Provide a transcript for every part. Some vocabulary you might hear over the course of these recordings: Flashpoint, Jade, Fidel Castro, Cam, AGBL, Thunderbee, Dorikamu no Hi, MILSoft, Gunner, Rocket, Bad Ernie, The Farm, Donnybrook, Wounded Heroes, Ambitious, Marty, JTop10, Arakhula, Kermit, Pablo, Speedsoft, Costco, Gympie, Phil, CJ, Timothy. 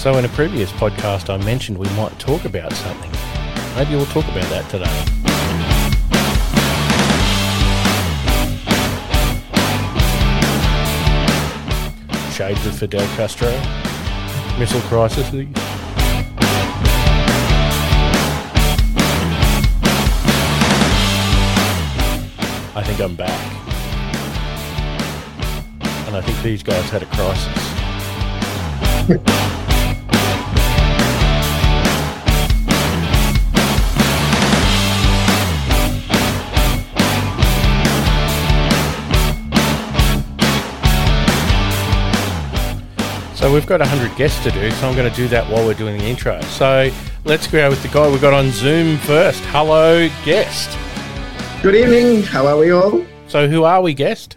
So in a previous podcast, I mentioned we might talk about something. Maybe we'll talk about that today. Shades of Fidel Castro, missile crisis. I think I'm back, and I think these guys had a crisis. So we've got 100 guests to do, so I'm going to do that while we're doing the intro. So let's go with the guy we got on Zoom first. Hello, guest. Good evening. How are we all? So who are we, guest?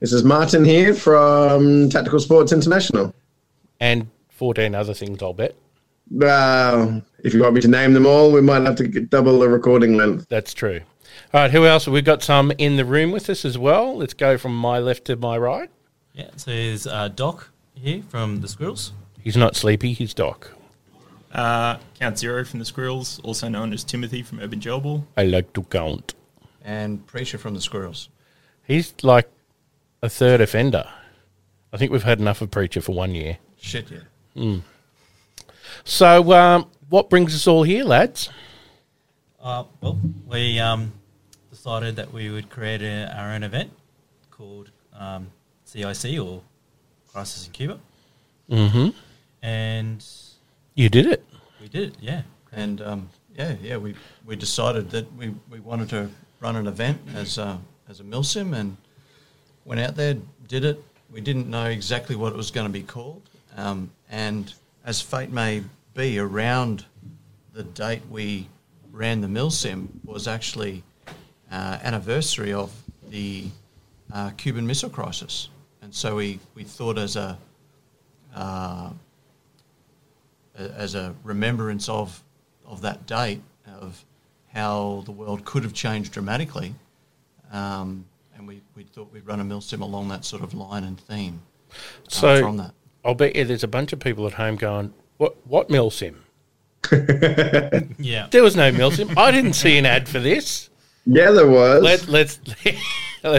This is Martin here from Tactical Sports International. And 14 other things, I'll bet. If you want me to name them all, we might have to double the recording length. That's true. All right, who else? We've got some in the room with us as well. Let's go from my left to my right. Yeah, so there's Doc here from the Squirrels. He's not sleepy, he's Doc. Count Zero from the Squirrels, also known as Timothy from Urban Jelball. I like to count. And Preacher from the Squirrels. He's like a third offender. I think we've had enough of Preacher for 1 year. Shit, yeah. Mm. So what brings us all here, lads? Well, we decided that we would create our own event called CIC, or Crisis in Cuba. Mm-hmm. And... You did it. We did it, yeah. And, we decided that we wanted to... run an event as a MILSIM, and went out there, did it. We didn't know exactly what it was going to be called, and as fate may be, around the date we ran the MILSIM was actually anniversary of the Cuban Missile Crisis, and so we thought as a remembrance of that date of how the world could have changed dramatically, and we thought we'd run a MILSIM along that sort of line and theme. So from that, I'll bet you there's a bunch of people at home going, "What MILSIM?" Yeah, there was no MILSIM. I didn't see an ad for this. Yeah, there was. Let's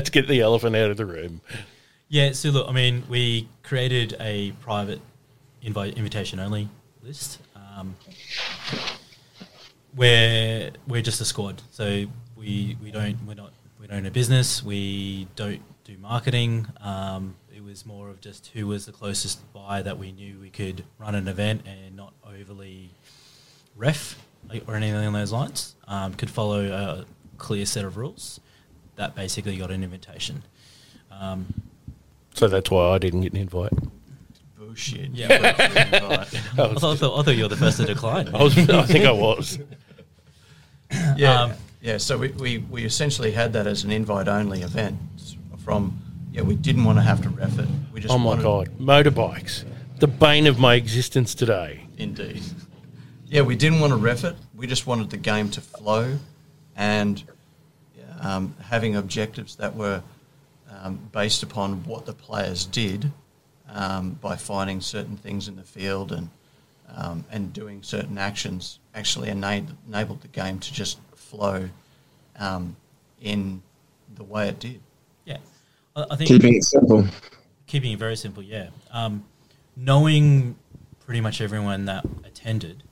get the elephant out of the room. Yeah. So look, I mean, we created a private invitation only list. Where we're just a squad, so we don't own a business. We don't do marketing. It was more of just who was the closest by that we knew we could run an event and not overly ref or anything along those lines. Could follow a clear set of rules. That basically got an invitation. So that's why I didn't get an invite. Bullshit. Yeah, bullshit. I thought you were the first to decline. I think I was. Yeah, so we essentially had that as an invite-only event from, we didn't want to have to ref it. We just God, motorbikes, the bane of my existence today. Indeed. Yeah, we didn't want to ref it. We just wanted the game to flow and having objectives that were based upon what the players did by finding certain things in the field and doing certain actions actually enabled the game to just flow in the way it did. Yeah. I think keeping it simple. Keeping it very simple, yeah. Knowing pretty much everyone that attended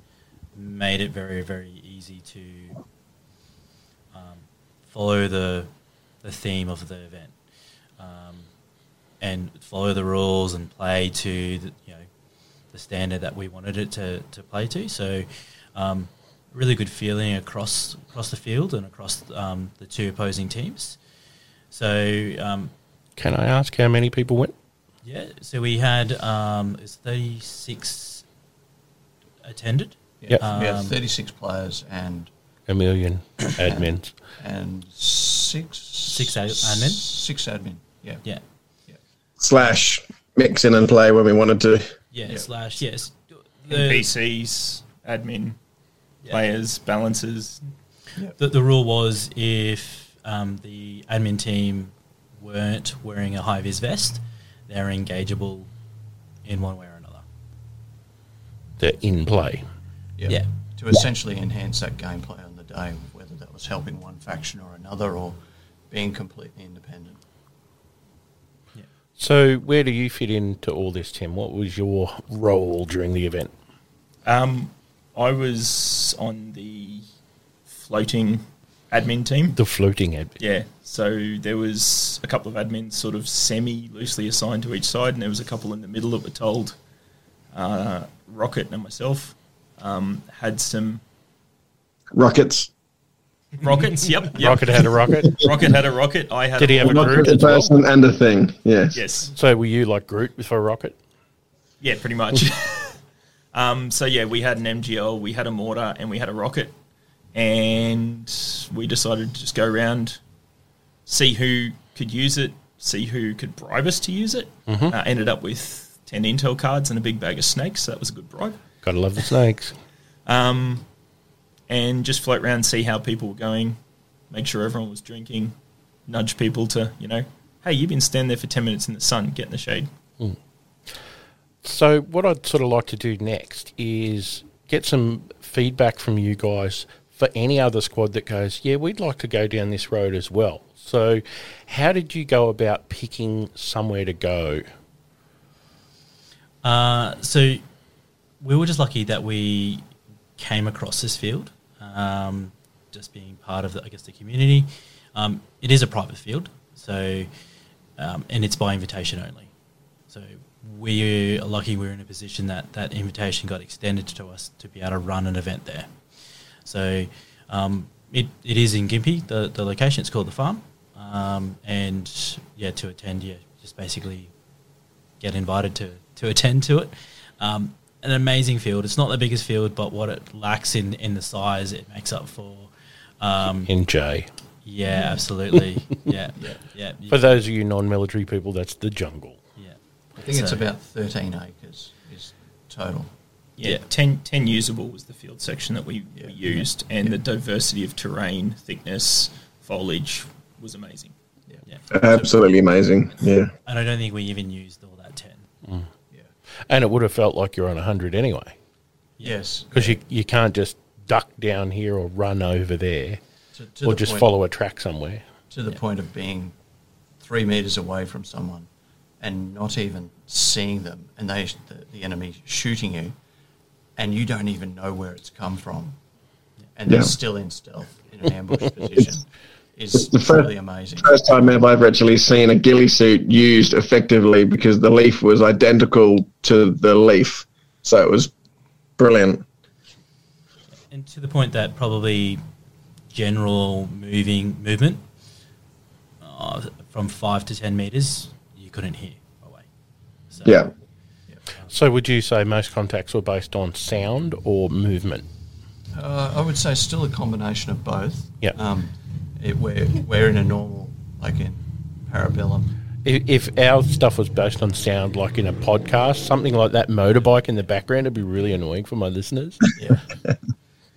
made it very, very easy to follow the theme of the event and follow the rules and play to the standard that we wanted it to play to. So really good feeling across the field and across the two opposing teams. So can I ask how many people went? Yeah, so we had 36 attended. Yeah, we had 36 players and a million admins and six admin. Yeah. Slash mix in and play when we wanted to. Yeah, yep. Slash, yes. The NPCs, admin, players, balances. Yep. The rule was if the admin team weren't wearing a high-vis vest, they're engageable in one way or another. to in play. Yeah. Yeah. To essentially enhance that gameplay on the day, whether that was helping one faction or another or being completely independent. Yeah. So where do you fit into all this, Tim? What was your role during the event? I was on the floating admin team. The floating admin. Yeah. So there was a couple of admins sort of semi-loosely assigned to each side, and there was a couple in the middle that were told, Rocket and myself had some... Rockets, yep. Rocket had a rocket. Rocket had a rocket. I had. Did he have a Groot? A person and a thing, yes. Yes. So were you like Groot for Rocket? Yeah, pretty much. So, yeah, we had an MGL, we had a mortar, and we had a rocket. And we decided to just go around, see who could use it, see who could bribe us to use it. Mm-hmm. Ended up with 10 intel cards and a big bag of snakes, so that was a good bribe. Gotta love the snakes. And just float around, see how people were going, make sure everyone was drinking, nudge people to, you know, hey, you've been standing there for 10 minutes in the sun, get in the shade. Mm. So what I'd sort of like to do next is get some feedback from you guys for any other squad that goes, yeah, we'd like to go down this road as well. So how did you go about picking somewhere to go? So we were just lucky that we came across this field, just being part of, the community. It is a private field, so and it's by invitation only. So we are lucky we're in a position that that invitation got extended to us to be able to run an event there. So it is in Gympie, the location. It's called The Farm. And, yeah, to attend, you just basically get invited to attend to it. An amazing field. It's not the biggest field, but what it lacks in the size, it makes up for. In J. Yeah, absolutely. Yeah. For those of you non-military people, that's the jungle. Yeah, I think it's about 13 acres is total. Yeah, 10 usable was the field section that we used, and the diversity of terrain, thickness, foliage was amazing. Yeah. Absolutely amazing. Yeah, and I don't think we even used all that 10. Mm. And it would have felt like you're on 100 anyway. Yes. Because you can't just duck down here or run over there or just follow a track somewhere. To the point of being 3 metres away from someone and not even seeing them and the enemy shooting you and you don't even know where it's come from and they're still in stealth in an ambush position. It's the really amazing. First time I've actually seen a ghillie suit used effectively because the leaf was identical to the leaf. So it was brilliant. And to the point that probably general movement from 5 to 10 metres, you couldn't hear away. So, yeah. So would you say most contacts were based on sound or movement? I would say still a combination of both. Yeah. We're in a normal, like in Parabellum. If our stuff was based on sound, like in a podcast, something like that motorbike in the background would be really annoying for my listeners. Yeah.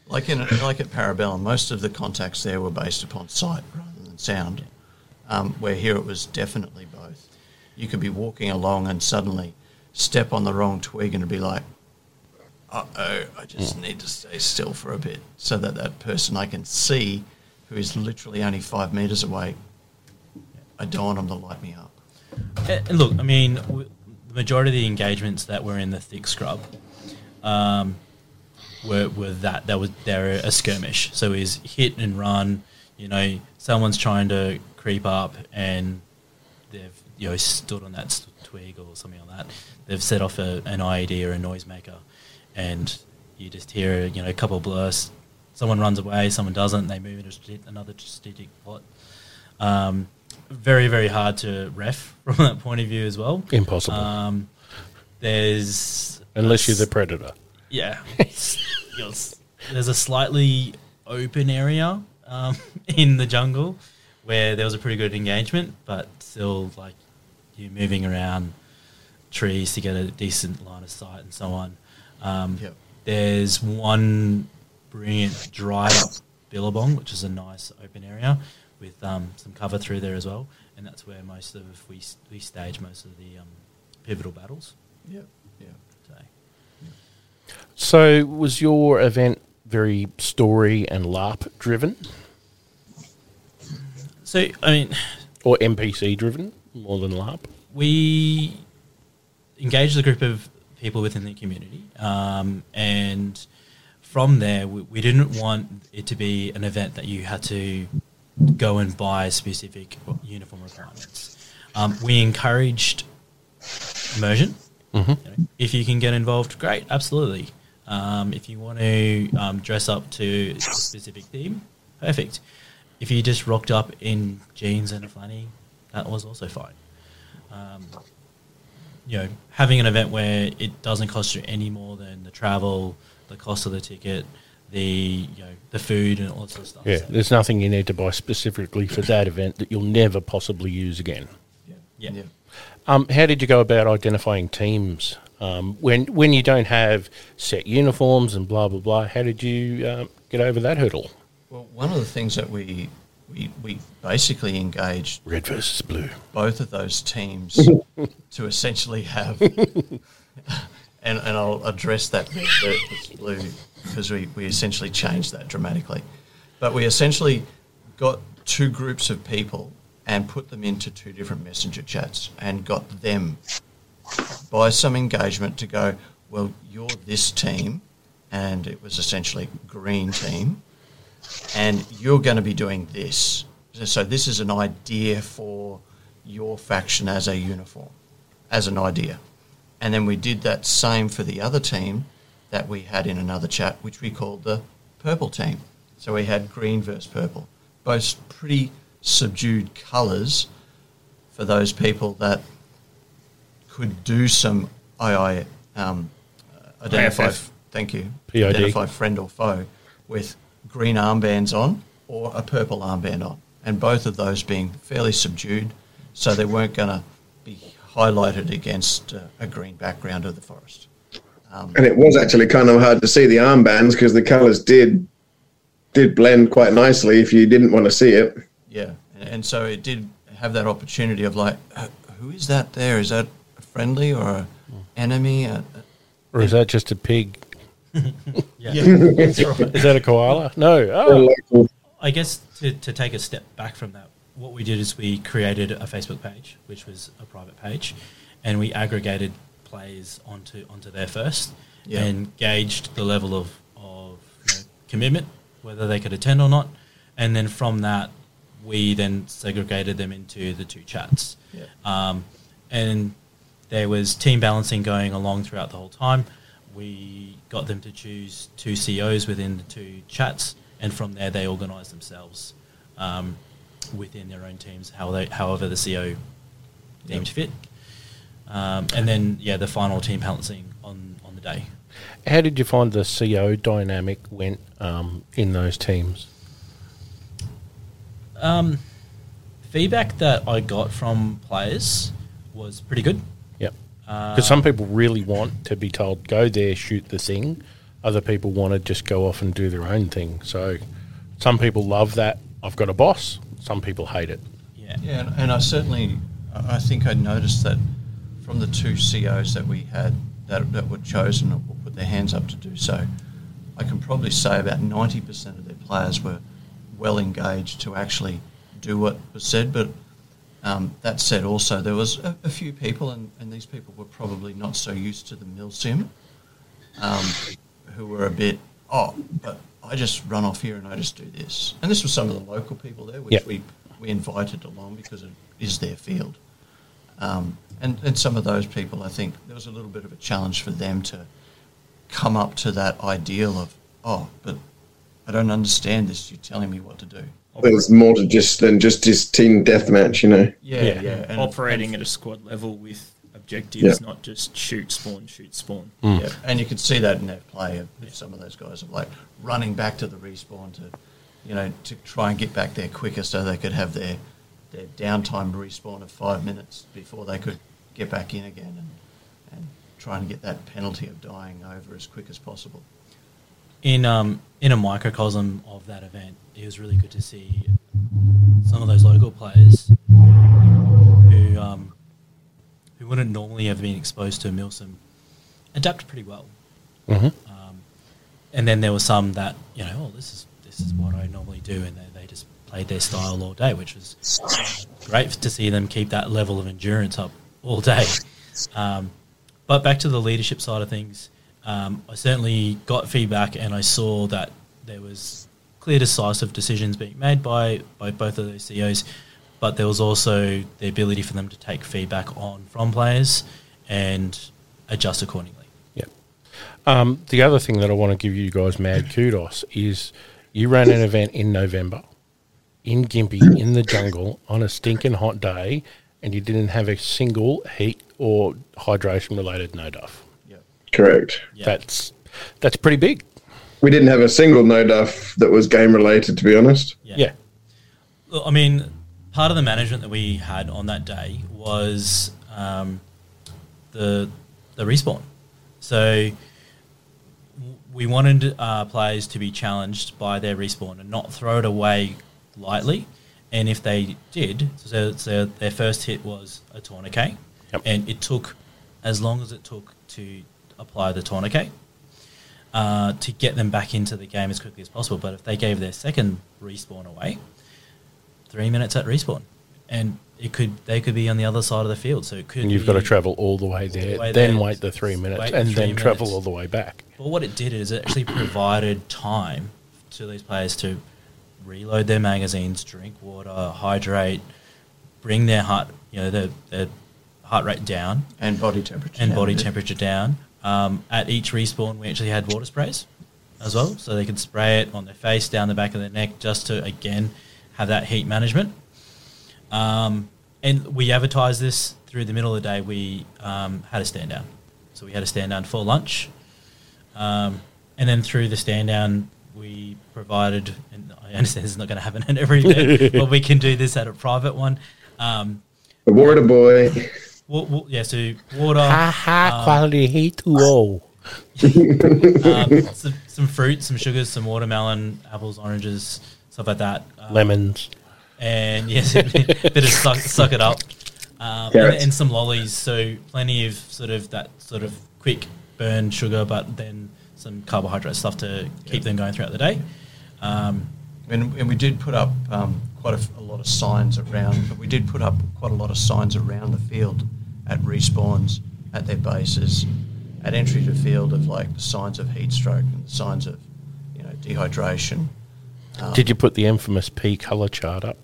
Like at Parabellum, most of the contacts there were based upon sight rather than sound, where here it was definitely both. You could be walking along and suddenly step on the wrong twig and it'd be like, uh-oh, I just need to stay still for a bit so that person I can see who is literally only 5 metres away, I don't want them to light me up. And look, I mean, the majority of the engagements that were in the thick scrub were a skirmish. So it was hit and run, you know, someone's trying to creep up and they've, you know, stood on that twig or something like that. They've set off an IED or a noisemaker and you just hear, you know, a couple of bursts. Someone runs away, someone doesn't, they move into another strategic plot. Very, very hard to ref from that point of view as well. Impossible. Unless you're the predator. Yeah. There's a slightly open area in the jungle where there was a pretty good engagement, but still, like, you're moving around trees to get a decent line of sight and so on. There's one... brilliant dried up Billabong, which is a nice open area with some cover through there as well, and that's where most of we stage most of the pivotal battles. Yeah. So was your event very story and LARP driven? So, I mean... Or NPC driven, more than LARP? We engaged a group of people within the community, and from there, we didn't want it to be an event that you had to go and buy specific uniform requirements. We encouraged immersion. Mm-hmm. You know, if you can get involved, great, absolutely. If you want to dress up to a specific theme, perfect. If you just rocked up in jeans and a flanny, that was also fine. You know, having an event where it doesn't cost you any more than the travel, the cost of the ticket, the the food and all that sort of stuff. Yeah, so there's nothing you need to buy specifically for that event that you'll never possibly use again. Yeah. How did you go about identifying teams? When you don't have set uniforms and blah, blah, blah, how did you get over that hurdle? Well, one of the things that we basically engaged... Red versus blue. Both of those teams to essentially have... and I'll address that red versus blue because we essentially changed that dramatically. But we essentially got two groups of people and put them into two different messenger chats and got them by some engagement to go, well, you're this team, and it was essentially green team, and you're going to be doing this. So this is an idea for your faction as a uniform, as an idea. And then we did that same for the other team that we had in another chat, which we called the purple team. So we had green versus purple, both pretty subdued colours for those people that could do some identify. Thank you. PID. Identify friend or foe with green armbands on or a purple armband on, and both of those being fairly subdued, so they weren't going to be highlighted against a green background of the forest. And it was actually kind of hard to see the armbands because the colours did blend quite nicely if you didn't want to see it. Yeah, and so it did have that opportunity of like, who is that there? Is that a friendly or an enemy? Or is that just a pig? Yeah. That's right. Is that a koala? No. Oh. I guess to take a step back from that, what we did is we created a Facebook page, which was a private page, and we aggregated players onto there first and gauged the level of commitment, whether they could attend or not, and then from that, we then segregated them into the two chats. Yeah. And there was team balancing going along throughout the whole time. We got them to choose two COs within the two chats, and from there they organised themselves within their own teams, however the CO deemed fit. And then, the final team balancing on the day. How did you find the CO dynamic went in those teams? Feedback that I got from players was pretty good. Yep. Because some people really want to be told, go there, shoot the thing. Other people want to just go off and do their own thing. So some people love that, I've got a boss. Some people hate it. Yeah, and I think I noticed that from the two COs that we had that were chosen or put their hands up to do so, I can probably say about 90% of their players were well engaged to actually do what was said, but that said also there was a few people, and these people were probably not so used to the MILSIM, who were a bit, but I just run off here and I just do this. And this was some of the local people there, which we invited along because it is their field. And some of those people, I think, there was a little bit of a challenge for them to come up to that ideal of, but I don't understand this. You're telling me what to do. There's more to just team deathmatch, Yeah. And operating at a squad level with objectives, not just shoot spawn. Mm. Yeah. And you can see that in their play of some of those guys are like running back to the respawn to, to try and get back there quicker so they could have their downtime respawn of 5 minutes before they could get back in again and trying to get that penalty of dying over as quick as possible. In a microcosm of that event, it was really good to see some of those local players who wouldn't normally have been exposed to MILSIM adapt pretty well. Mm-hmm. And then there were some that, you know, oh, this is what I normally do, and they just played their style all day, which was great to see them keep that level of endurance up all day. But back to the leadership side of things, I certainly got feedback, and I saw that there was clear, decisive decisions being made by both of those CEOs, but there was also the ability for them to take feedback on from players and adjust accordingly. Yeah. The other thing that I want to give you guys mad kudos is you ran an event in November in Gympie, in the jungle, on a stinking hot day, and you didn't have a single heat or hydration-related no-duff. Yeah. Correct. Yep. That's pretty big. We didn't have a single no-duff that was game-related, to be honest. Yeah. Well, I mean, part of the management that we had on that day was the respawn. So we wanted players to be challenged by their respawn and not throw it away lightly. And if they did, so their first hit was a tourniquet. Yep. And it took as long as it took to apply the tourniquet to get them back into the game as quickly as possible. But if they gave their second respawn away, 3 minutes at respawn, and they could be on the other side of the field. So it could. And you've got to travel all the way there, then wait the 3 minutes, and then travel all the way back. But what it did is it actually provided time to these players to reload their magazines, drink water, hydrate, bring their heart, you know, their heart rate down and body temperature down. At each respawn, we actually had water sprays as well, so they could spray it on their face, down the back of their neck, just to again have that heat management. And we advertised this through the middle of the day. We had a stand down, so we had a stand down for lunch, and then through the stand down, we provided, and I understand this is not going to happen at every event, but we can do this at a private one. The water boy. So water. Quality heat to all. Some fruit, some sugars, some watermelon, apples, oranges, stuff like that. Lemons. And yes, a bit of suck it up. And some lollies. So plenty of that quick burn sugar, but then some carbohydrate stuff to keep them going throughout the day. And we did put up quite a lot of signs around the field at respawns, at their bases, at entry to field, of like the signs of heat stroke and the signs of, you know, dehydration. Did you put the infamous pea colour chart up?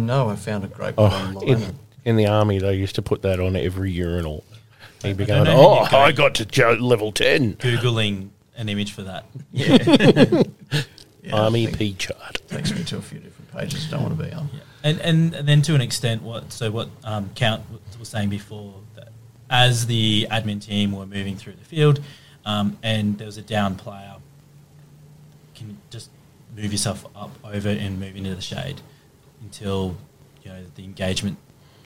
No, I found a great one online. In the army, they used to put that on every urinal. You'd be going, I got to level 10. Googling an image for that. Yeah. Army pea chart. Takes me to a few different pages. Don't want to be on. Yeah. And then to an extent, what Count was saying before, that as the admin team were moving through the field, and there was a down player, can you just move yourself up over and move into the shade until, you know, the engagement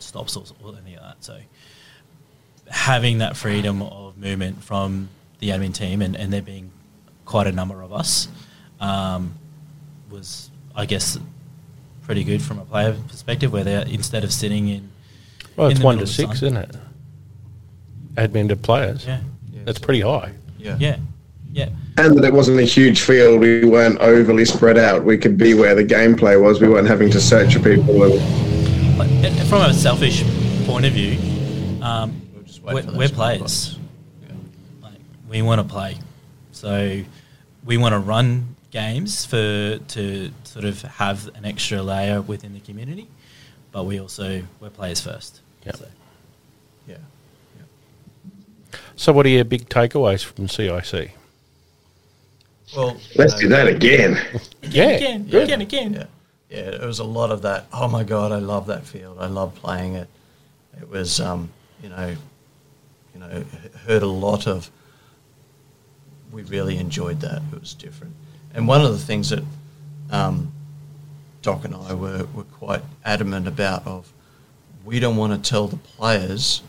stops or anything like that. So having that freedom of movement from the admin team, and there being quite a number of us, was, I guess, pretty good from a player perspective, where they're, instead of sitting in... Well, it's 1 to 6, isn't it? Admin to players. Yeah. That's pretty high. Yeah. And that it wasn't a huge field. We weren't overly spread out. We could be where the gameplay was. We weren't having to search for people. From a selfish point of view, we're players. Yeah. We want to play. So we want to run games to sort of have an extra layer within the community, but we're players first. Yep. So. Yeah. So what are your big takeaways from CIC? Well, let's do that again. Again. Yeah, it was a lot of that. Oh my God, I love that field. I love playing it. It was, heard a lot of. We really enjoyed that. It was different. And one of the things that Doc and I were quite adamant about, of we don't want to tell the players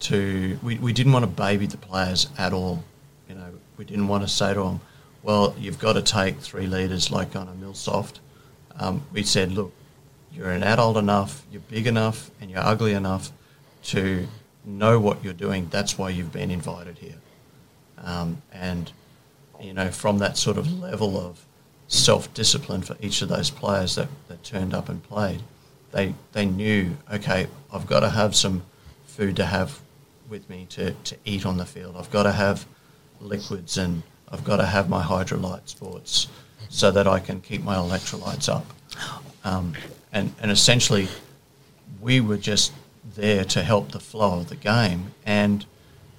to... We didn't want to baby the players at all. You know, we didn't want to say to them, well, you've got to take 3 litres like on a Milsoft. We said, look, you're an adult enough, you're big enough and you're ugly enough to know what you're doing. That's why you've been invited here. And, you know, from that sort of level of self-discipline for each of those players that turned up and played, they knew, okay, I've got to have some food to have with me to eat on the field. I've got to have liquids and I've got to have my hydrolyte sports so that I can keep my electrolytes up. And essentially we were just there to help the flow of the game and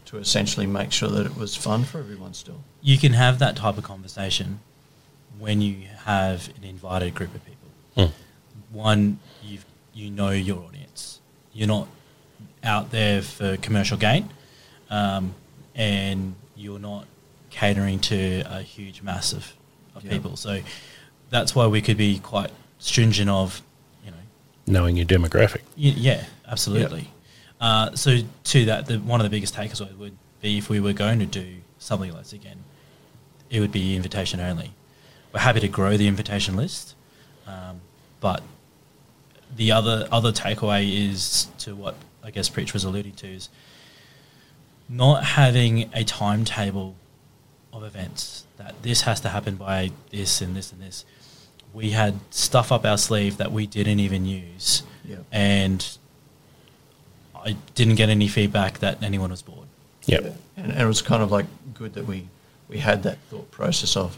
to essentially make sure that it was fun for everyone still. You can have that type of conversation when you have an invited group of people. Hmm. One, you know your audience. You're not out there for commercial gain, and you're not catering to a huge mass of people. So that's why we could be quite stringent of, you know... knowing your demographic. Yeah, absolutely. Yep. So to that, one of the biggest takeaways would be if we were going to do something like this again, it would be invitation only. We're happy to grow the invitation list, but the other takeaway is to what I guess Preach was alluding to is not having a timetable of events that this has to happen by this and this and this. We had stuff up our sleeve that we didn't even use, and I didn't get any feedback that anyone was bored. Yep. And it was kind of like good that we had that thought process of,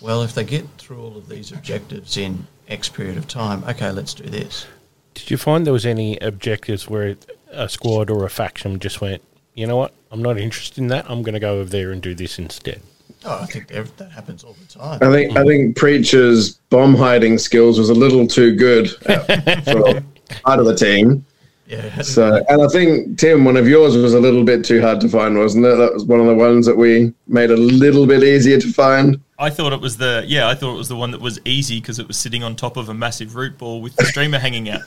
well, if they get through all of these objectives in X period of time, okay, let's do this. Did you find there was any objectives where a squad or a faction just went, you know what, I'm not interested in that, I'm going to go over there and do this instead? Oh, I think that happens all the time. I think Preacher's bomb hiding skills was a little too good for part of the team. Yeah. So, and I think, Tim, one of yours was a little bit too hard to find, wasn't it? That was one of the ones that we made a little bit easier to find. I thought it was the one that was easy because it was sitting on top of a massive root ball with the streamer hanging out,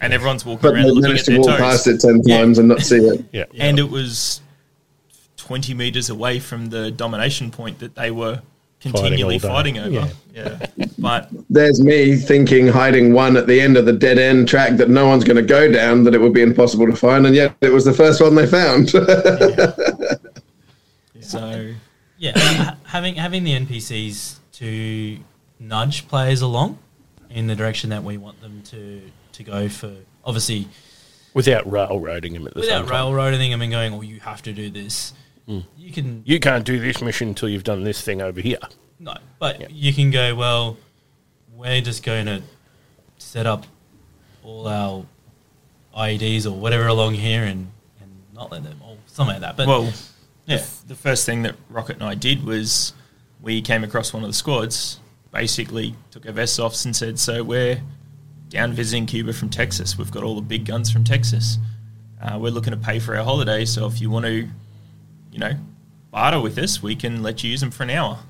and everyone's walking around looking at their toes. But they managed to walk past it 10 times and not see it. And it was 20 metres away from the domination point that they were continually fighting over. Yeah. But there's me thinking hiding one at the end of the dead end track that no one's going to go down, that it would be impossible to find, and yet it was the first one they found. So... Yeah, having the NPCs to nudge players along in the direction that we want them to go for, obviously... Without railroading them at the same time. Without railroading them and going, oh, you have to do this. Mm. You can't do this mission until you've done this thing over here. No, but you can go, well, we're just going to set up all our IEDs or whatever along here and not let them, or something like that. But... Well, yeah, the first thing that Rocket and I did was we came across one of the squads, basically took our vests off and said, so we're down visiting Cuba from Texas. We've got all the big guns from Texas. We're looking to pay for our holiday, so if you want to, you know, barter with us, we can let you use them for an hour.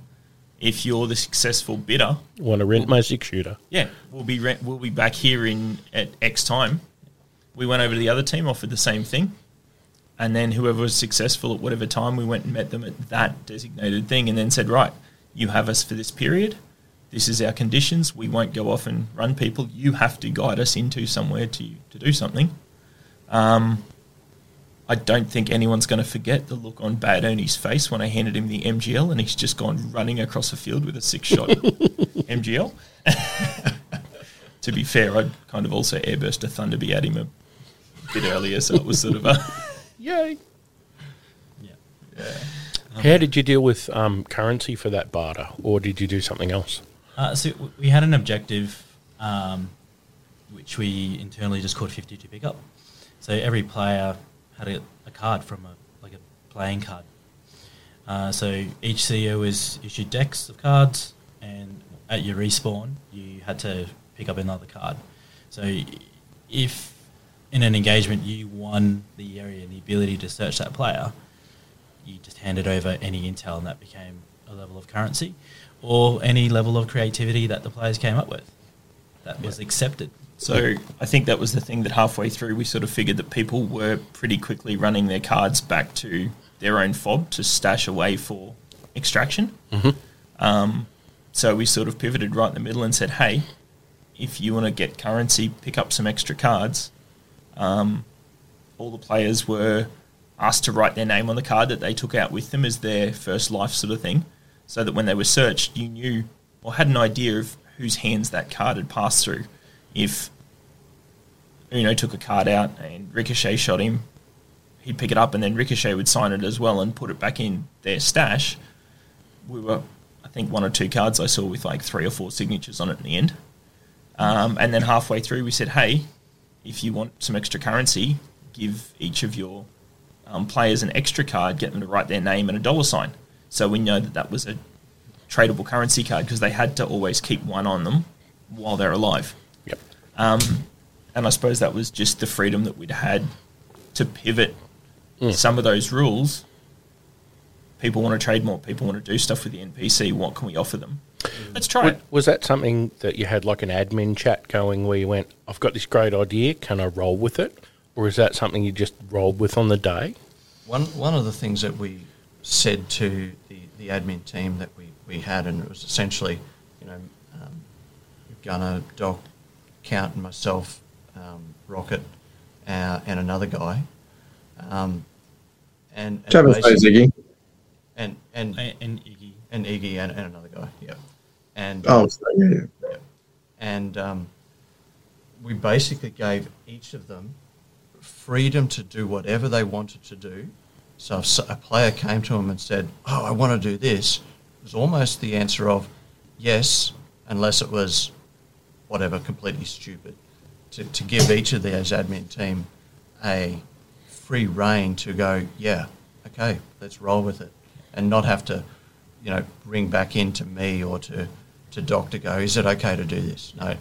If you're the successful bidder... Want to rent my six-shooter. Yeah, we'll be back here at X time. We went over to the other team, offered the same thing. And then whoever was successful at whatever time, we went and met them at that designated thing and then said, right, you have us for this period. This is our conditions. We won't go off and run people. You have to guide us into somewhere to do something. I don't think anyone's going to forget the look on Bad Ernie's face when I handed him the MGL and he's just gone running across the field with a six-shot MGL. To be fair, I kind of also airburst a Thunderbee at him a bit earlier, so it was sort of a... Yay. Yeah. How did you deal with currency for that barter, or did you do something else? So we had an objective, which we internally just called 50 to pick up. So every player had a card from a playing card. So each CEO was issued decks of cards, and at your respawn, you had to pick up another card. So if... in an engagement, you won the area and the ability to search that player, you just handed over any intel and that became a level of currency or any level of creativity that the players came up with that was accepted. So I think that was the thing that halfway through we sort of figured that people were pretty quickly running their cards back to their own fob to stash away for extraction. Mm-hmm. So we sort of pivoted right in the middle and said, hey, if you want to get currency, pick up some extra cards. All the players were asked to write their name on the card that they took out with them as their first life sort of thing, so that when they were searched, you knew or had an idea of whose hands that card had passed through. If Uno took a card out and Ricochet shot him, he'd pick it up and then Ricochet would sign it as well and put it back in their stash. We were, I think, one or two cards I saw with like 3 or 4 signatures on it in the end. And then halfway through we said, hey, if you want some extra currency, give each of your players an extra card, get them to write their name and a dollar sign. So we know that that was a tradable currency card because they had to always keep one on them while they're alive. Yep. And I suppose that was just the freedom that we'd had to pivot some of those rules. People want to trade more. People want to do stuff with the NPC. What can we offer them? Let's try it. Was that something that you had like an admin chat going where you went, I've got this great idea, can I roll with it? Or is that something you just rolled with on the day? One of the things that we said to the admin team that we had, and it was essentially, Gunner, Doc, Count and myself, Rocket, and another guy. And Iggy and another guy, yeah. We basically gave each of them freedom to do whatever they wanted to do. So if a player came to them and said, oh, I want to do this, it was almost the answer of yes, unless it was whatever, completely stupid, to give each of those admin team a free rein to go, yeah, okay, let's roll with it, and not have to, ring back in to me or to Doc to go, is it okay to do this? No.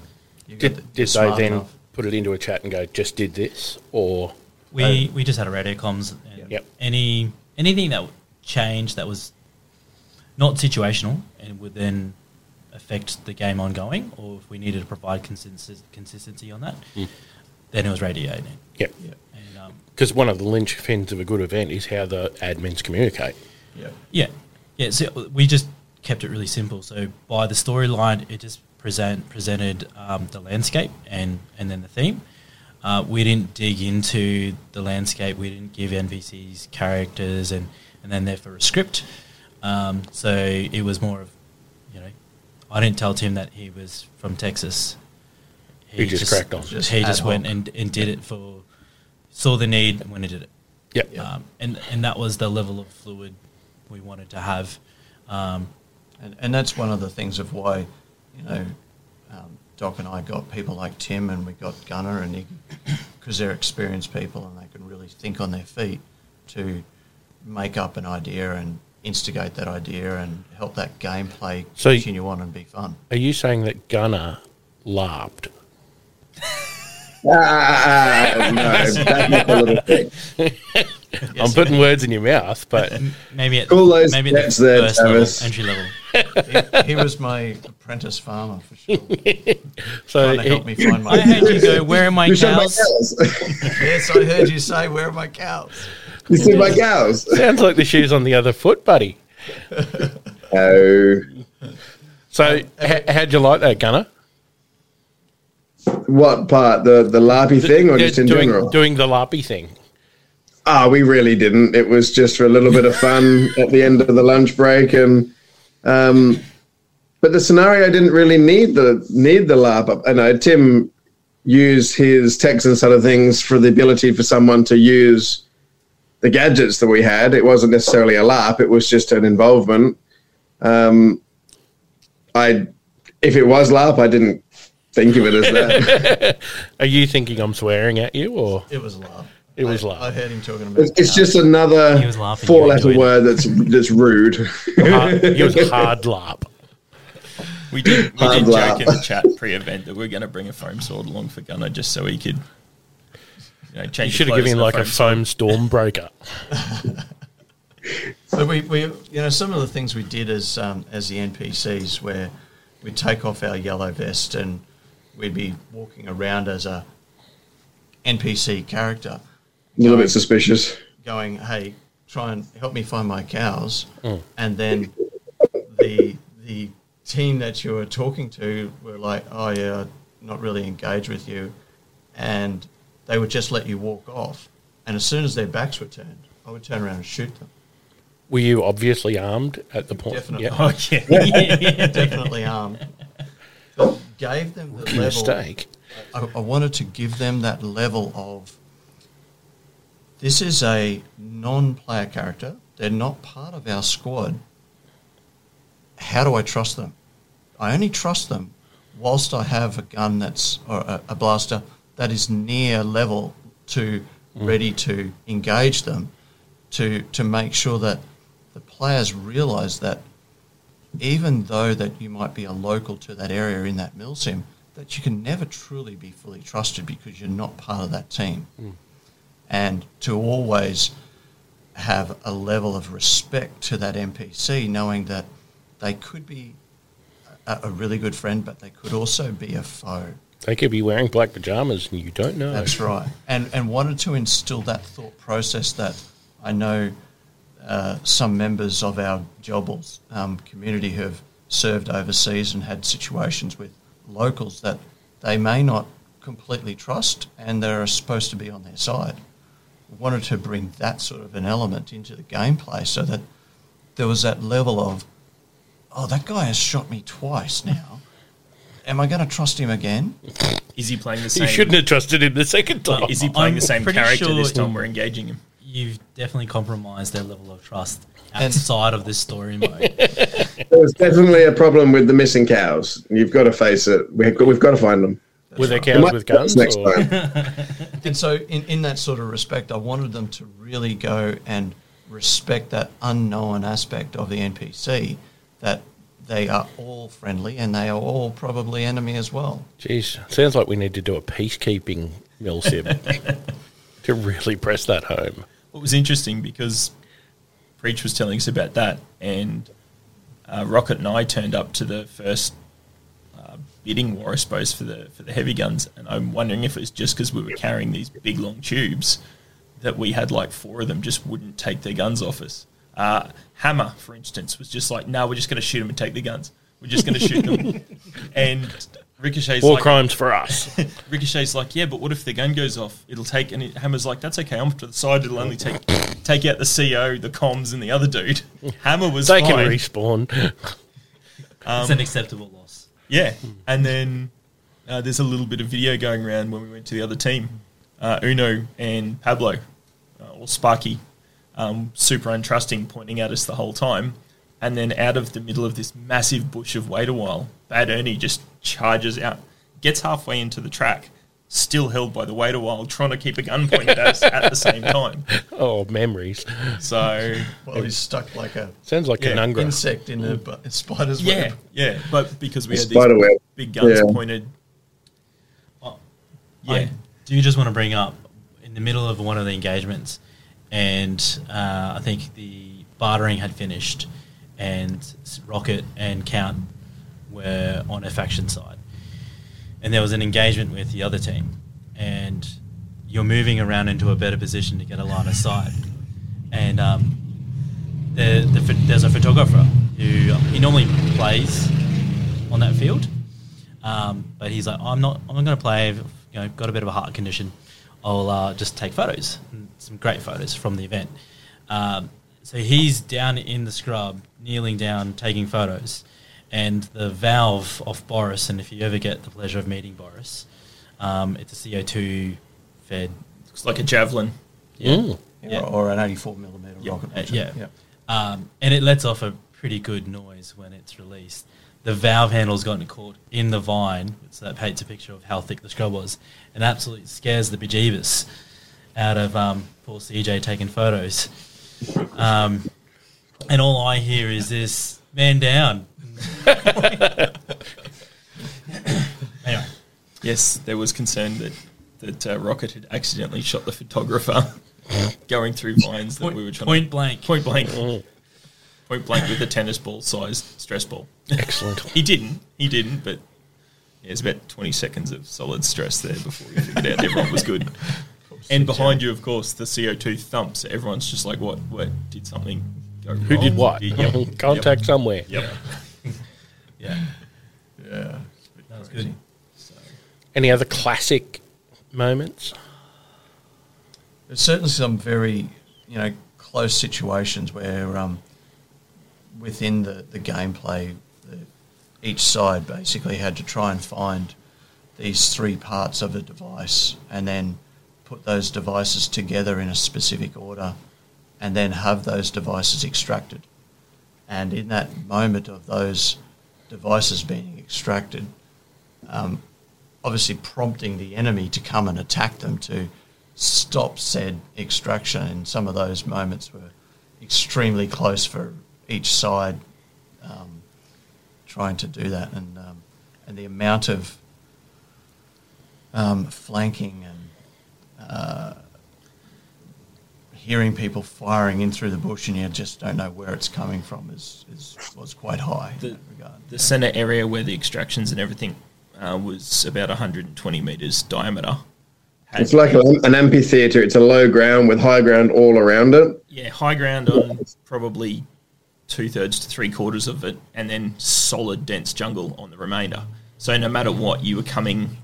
Did they then put it into a chat and go, just did this? Or we just had a radio comms. And yep. Anything that changed that was not situational and would then affect the game ongoing, or if we needed to provide consistency on that, then it was radioed in. Yep. Because one of the linchpins of a good event is how the admins communicate. Yep. Yeah. Yeah, so we just kept it really simple. So by the storyline, it just presented the landscape and then the theme. We didn't dig into the landscape. We didn't give NPCs characters and then therefore a script. So it was more of, I didn't tell Tim that he was from Texas. He just cracked on. He just went and did it saw the need when he did it. Yep. And that was the level of fluid we wanted to have, and that's one of the things of why Doc and I got people like Tim and we got Gunner and Iggy, because they're experienced people and they can really think on their feet to make up an idea and instigate that idea and help that gameplay continue on and be fun. Are you saying that Gunner LARPed? No, that's not a little thing. Yes, I'm putting words in your mouth, but maybe at the first entry level. He was my apprentice farmer for sure. So trying to help me find my. I heard you go, "Where are my cows?" Yes, I heard you say, "Where are my cows?" You see my cows. Sounds like the shoe's on the other foot, buddy. No. So, how'd you like that, Gunner? What part? The LARPy thing, or just in general? Doing the LARPy thing. Oh, we really didn't. It was just for a little bit of fun at the end of the lunch break, and but the scenario didn't really need the LARP. I know Tim used his Texan side of things for the ability for someone to use the gadgets that we had. It wasn't necessarily a LARP. It was just an involvement. If it was LARP, I didn't think of it as that. Are you thinking I'm swearing at you, or it was LARP? It was laughing. I heard him talking about it's just another four-letter word that's rude. It was hard LARP. We did joke in the chat pre-event that we're going to bring a foam sword along for Gunner just so he could change. You should have given him like a foam storm breaker. So we some of the things we did as the NPCs where we'd take off our yellow vest and we'd be walking around as a NPC character. A little bit suspicious. Going, hey, try and help me find my cows. Mm. And then the team that you were talking to were like, oh, yeah, not really engaged with you. And they would just let you walk off. And as soon as their backs were turned, I would turn around and shoot them. Were you obviously armed at the point? Definitely. Yeah. Oh, yeah. Definitely armed. I gave them the level. Mistake. I wanted to give them that level of, this is a non-player character. They're not part of our squad. How do I trust them? I only trust them whilst I have a gun that's, or a blaster that is near level to ready to engage them, to make sure that the players realise that even though that you might be a local to that area in that MILSIM, that you can never truly be fully trusted because you're not part of that team. Mm. And to always have a level of respect to that NPC, knowing that they could be a really good friend, but they could also be a foe. They could be wearing black pyjamas and you don't know. That's right. And wanted to instill that thought process that I know some members of our Jelballs community who have served overseas and had situations with locals that they may not completely trust and they're supposed to be on their side. Wanted to bring that sort of an element into the gameplay so that there was that level of, oh, that guy has shot me twice now. Am I going to trust him again? Is he playing the same... You shouldn't have trusted him the second time. Is he playing the same character this time we're engaging him? You've definitely compromised their level of trust outside of this story mode. There's definitely a problem with the missing cows. You've got to face it. We've got to find them. Were there cows with guns? Next time. And so in that sort of respect, I wanted them to really go and respect that unknown aspect of the NPC, that they are all friendly and they are all probably enemy as well. Jeez, sounds like we need to do a peacekeeping MILSIM to really press that home. It was interesting because Preach was telling us about that, and Rocket and I turned up to the first bidding war, I suppose, for the heavy guns, and I'm wondering if it was just because we were carrying these big long tubes that we had like four of them just wouldn't take their guns off us. Hammer, for instance, was just like, no, we're just going to shoot him and take the guns. We're just going to shoot them. And Ricochet's war like... War crimes for us. Ricochet's like, yeah, but what if the gun goes off? It'll take... And Hammer's like, that's okay, I'm off to the side. It'll only take out the CO, the comms, and the other dude. Hammer was fine. They can respawn. It's an acceptable loss. Yeah. And then there's a little bit of video going around when we went to the other team. Uno and Pablo, or Sparky, super untrusting, pointing at us the whole time. And then out of the middle of this massive bush of wait a while, Bad Ernie just charges out, gets halfway into the track, still held by the wait a while, trying to keep a gun pointed at us at the same time. Oh, memories. So... Well, he's stuck like a... Sounds like an insect in a spider's web. Yeah, but because we had these big guns pointed... Oh, yeah. I do just want to bring up, in the middle of one of the engagements... And I think the bartering had finished, and Rocket and Count were on a faction side. And there was an engagement with the other team, and you're moving around into a better position to get a line of sight. And there's a photographer who he normally plays on that field, but he's like, I'm not going to play. I've got a bit of a heart condition. I'll just take photos, some great photos from the event. So he's down in the scrub, kneeling down, taking photos. And the valve of Boris, and if you ever get the pleasure of meeting Boris, it's a CO2 fed. Looks like a javelin. Yeah. Mm. Yeah. Or an 84mm rocket launcher. Yeah. Yeah. And it lets off a pretty good noise when it's released. The valve handle's gotten caught in the vine, so that paints a picture of how thick the scrub was, and absolutely scares the bejeebus out of poor CJ taking photos. And all I hear is this, man down. Anyway. Yes, there was concern that Rocket had accidentally shot the photographer going through vines that we were trying to... Point blank. Point blank with a tennis ball sized stress ball. Excellent. He didn't, but yeah, it was about 20 seconds of solid stress there before he figured out everyone was good. And behind you, of course, the CO2 thumps. So everyone's just like, what? Did something go wrong? Who did what? Contact somewhere. Yep. Yeah. That was good. So. Any other classic moments? There's certainly some very, close situations where within the gameplay, each side basically had to try and find these three parts of a device and then put those devices together in a specific order and then have those devices extracted. And in that moment of those devices being extracted, obviously prompting the enemy to come and attack them to stop said extraction. And some of those moments were extremely close for each side trying to do that. And the amount of flanking and hearing people firing in through the bush and you just don't know where it's coming from was quite high in that regard. The centre area where the extractions and everything was about 120 metres diameter. It's like an amphitheatre. It's a low ground with high ground all around it. Yeah, high ground on probably two-thirds to three-quarters of it and then solid, dense jungle on the remainder. So no matter what, you were coming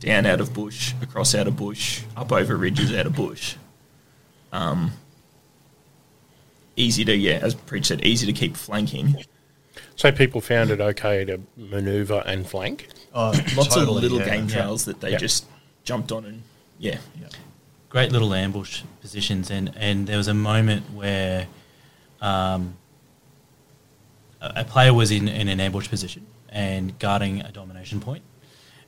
down out of bush, across out of bush, up over ridges out of bush. Easy to, as Preach said, easy to keep flanking. So people found it okay to manoeuvre and flank? Lots of little game trails that they just jumped on and, Great little ambush positions. And there was a moment where a player was in an ambush position and guarding a domination point,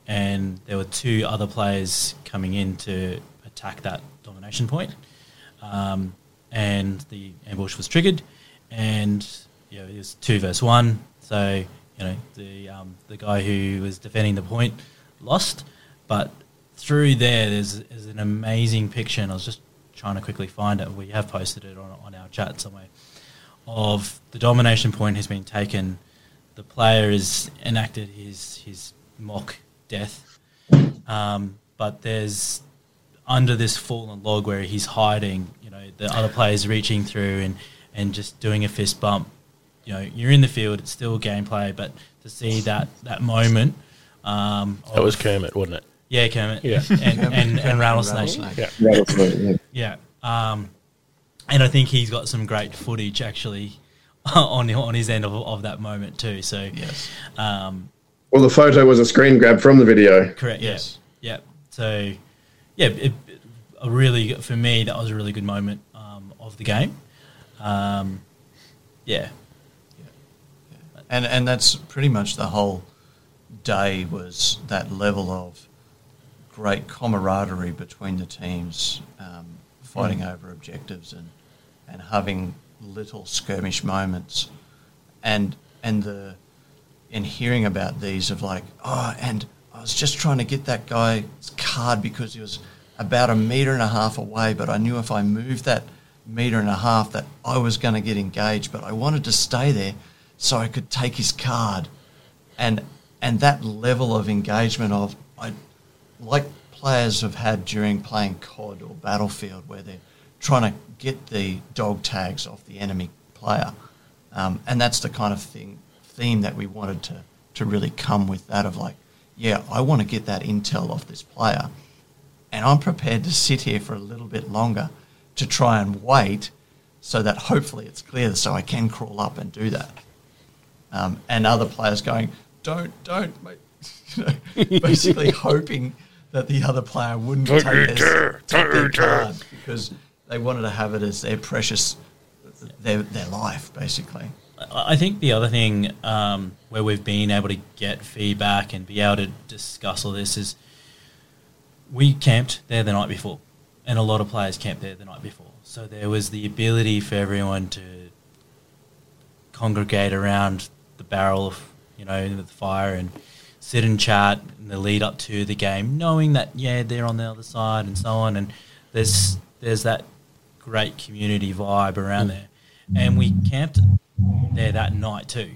and there were two other players coming in to attack that domination point. And the ambush was triggered, and it was 2 versus 1. So the guy who was defending the point lost. But through there's an amazing picture, and I was just trying to quickly find it. We have posted it on our chat somewhere. Of the domination point has been taken, the player has enacted his mock death, but there's under this fallen log where he's hiding, the other player's reaching through and just doing a fist bump. You're in the field, it's still gameplay, but to see that moment... that was Kermit, wasn't it? Yeah, Kermit. Yeah. And Rattlesnake. Yeah. Rattlesnake, yeah. And I think he's got some great footage, actually, on his end of that moment too. So, yes. Well, the photo was a screen grab from the video. Correct, yes. Yeah. So... Yeah, for me, that was a really good moment of the game. And that's pretty much the whole day, was that level of great camaraderie between the teams, fighting over objectives and having little skirmish moments, and hearing about these of like I was just trying to get that guy's card because he was about 1.5 meters away, but I knew if I moved that 1.5 meters that I was going to get engaged, but I wanted to stay there so I could take his card. And that level of engagement like players have had during playing COD or Battlefield, where they're trying to get the dog tags off the enemy player. And that's the kind of theme that we wanted to really come with, that of like, I want to get that intel off this player, and I'm prepared to sit here for a little bit longer to try and wait so that hopefully it's clear so I can crawl up and do that. And other players going, don't, mate. Basically hoping that the other player wouldn't take their card because they wanted to have it as their precious, their life, basically. I think the other thing where we've been able to get feedback and be able to discuss all this is we camped there the night before, and a lot of players camped there the night before. So there was the ability for everyone to congregate around the barrel of, the fire and sit and chat in the lead up to the game, knowing that, they're on the other side and so on. And there's that great community vibe around there. And we camped there that night too.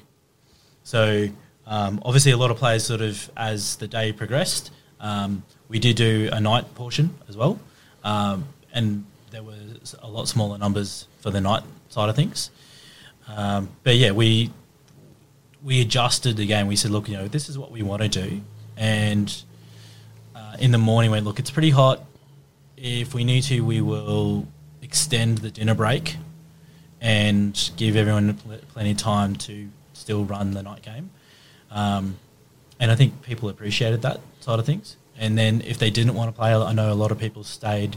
So obviously a lot of players sort of, as the day progressed, we did do a night portion as well, and there was a lot smaller numbers for the night side of things. But we adjusted the game. We said, look, this is what we want to do, and in the morning we went, look, it's pretty hot. If we need to, we will extend the dinner break and give everyone plenty of time to still run the night game. And I think people appreciated that side of things. And then if they didn't want to play, I know a lot of people stayed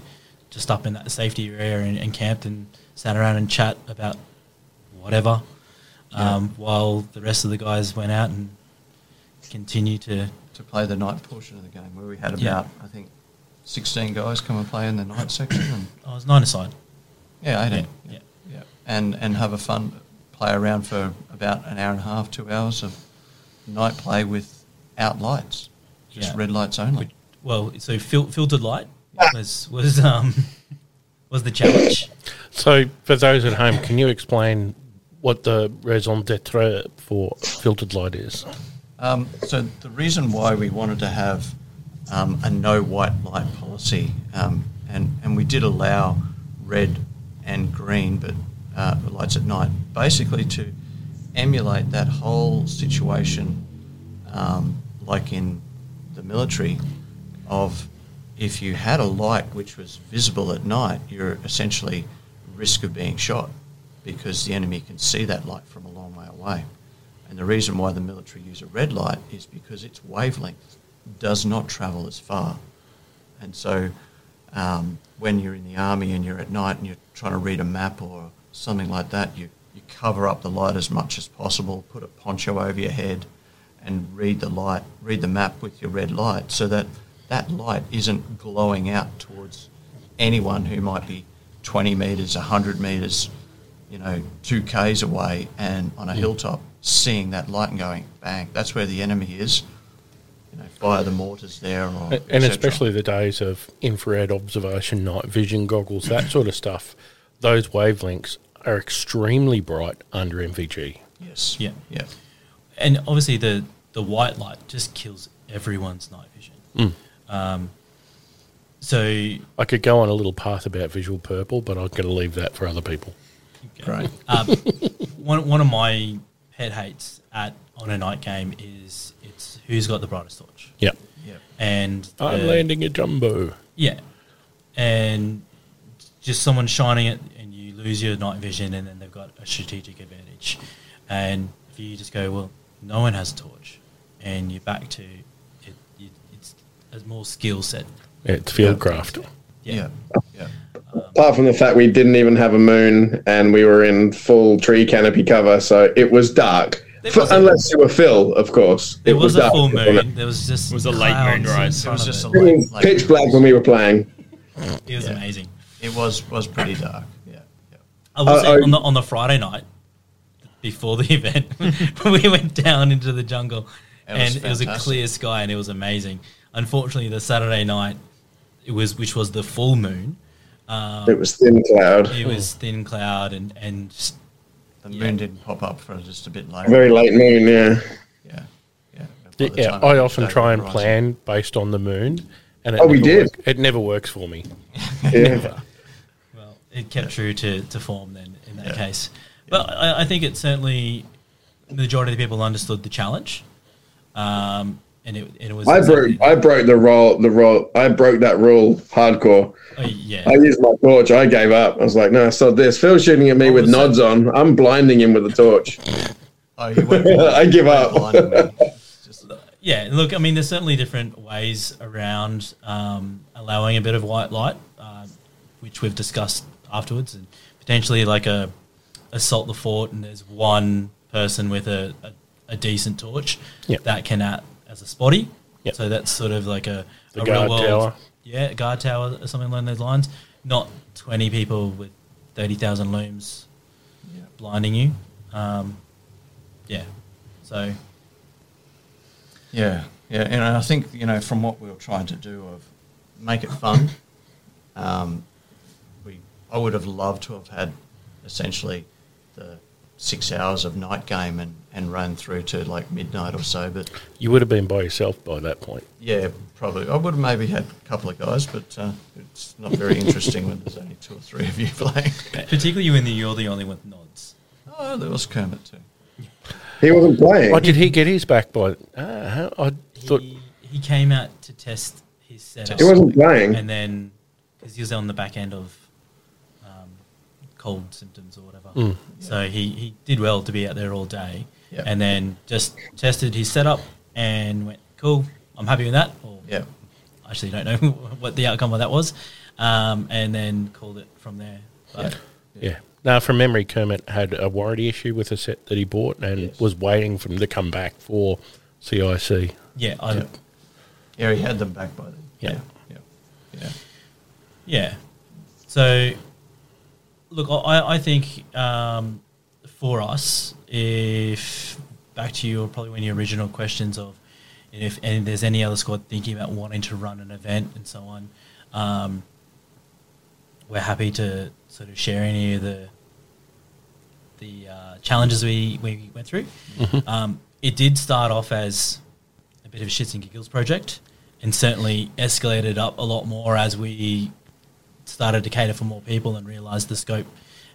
just up in that safety area and camped and sat around and chat about whatever, while the rest of the guys went out and continued to play the night portion of the game, where we had about, I think, 16 guys come and play in the night section. And I was 9-a-side. Yeah, 18. Yeah. And have a fun play around for about an hour and a half, 2 hours of night play without lights, just red lights only. Well, so filtered light was the challenge. So for those at home, can you explain what the raison d'etre for filtered light is? So the reason why we wanted to have a no white light policy, and we did allow red and green, but lights at night, basically to emulate that whole situation, like in the military, of if you had a light which was visible at night, you're essentially risk of being shot because the enemy can see that light from a long way away. And the reason why the military use a red light is because its wavelength does not travel as far. And so when you're in the army and you're at night and you're trying to read a map or something like that, you cover up the light as much as possible, put a poncho over your head and read the map with your red light so that that light isn't glowing out towards anyone who might be 20 metres, 100 metres, 2Ks away and on a hilltop, seeing that light and going, bang, that's where the enemy is. Fire the mortars there. And especially the days of infrared observation, night vision goggles, that sort of stuff, those wavelengths are extremely bright under MVG. Yes. Yeah. And obviously the white light just kills everyone's night vision. So I could go on a little path about visual purple, but I'm going to leave that for other people. Okay. Right. One of my pet hates on a night game is it's who's got the brightest torch. Yeah. And I'm landing a jumbo. Yeah. And just someone shining it and you lose your night vision and then they've got a strategic advantage. And if you just go, well, no one has a torch, and you're back to it's a more skill set. Yeah, it's fieldcraft. Yeah. Apart from the fact we didn't even have a moon and we were in full tree canopy cover, so it was dark. Unless you were Phil, of course. There was a full moon. There was just a late moonrise. It was just a pitch black when we were playing. It was amazing. It was pretty dark. Yeah. I was on the Friday night before the event, we went down into the jungle, and it was a clear sky, and it was amazing. Unfortunately, the Saturday night, which was the full moon. It was thin cloud. It was thin cloud, and just, the moon didn't pop up for just a bit later. Very late moon, yeah. I often try and plan based on the moon, and it never works for me. Never. Well, it kept true to form then in that case. But I think it certainly the majority of the people understood the challenge, and it was. I broke that rule hardcore. Oh, yeah. I used my torch. I gave up. I was like, no, sod this. Phil's shooting at me with nods on. I'm blinding him with the torch. I give up. Yeah, look, I mean, there's certainly different ways around allowing a bit of white light, which we've discussed afterwards, and potentially like a assault the fort, and there's one person with a decent torch that can act as a spotty. Yep. So that's sort of like a guard real-world tower. Yeah, a guard tower or something along those lines. Not 20 people with 30,000 looms blinding you. So... Yeah, and I think, from what we were trying to do of make it fun, I would have loved to have had essentially the 6 hours of night game and run through to like midnight or so. But you would have been by yourself by that point. Yeah, probably. I would have maybe had a couple of guys, but it's not very interesting when there's only two or three of you playing. Particularly when you're the only one with nods. Oh, there was Kermit too. He wasn't playing. Why did he get his back by? He came out to test his setup. He wasn't playing. And then, because he was on the back end of cold symptoms or whatever. Mm. So he did well to be out there all day, yep. and then just tested his setup and went, cool, I'm happy with that. Or yep. actually don't know what the outcome of that was, and then called it from there. But, yeah. yeah. Now, from memory, Kermit had a warranty issue with a set that he bought and yes. was waiting for him to come back for CIC. Yeah. Yeah, he had them back by then. Yeah. Yeah. Yeah. Yeah. So, look, I think for us, if back to your probably one of your original questions of if and there's any other squad thinking about wanting to run an event and so on, we're happy to sort of share any of the challenges we went through. Mm-hmm. It did start off as a bit of a shits and giggles project and certainly escalated up a lot more as we started to cater for more people and realised the scope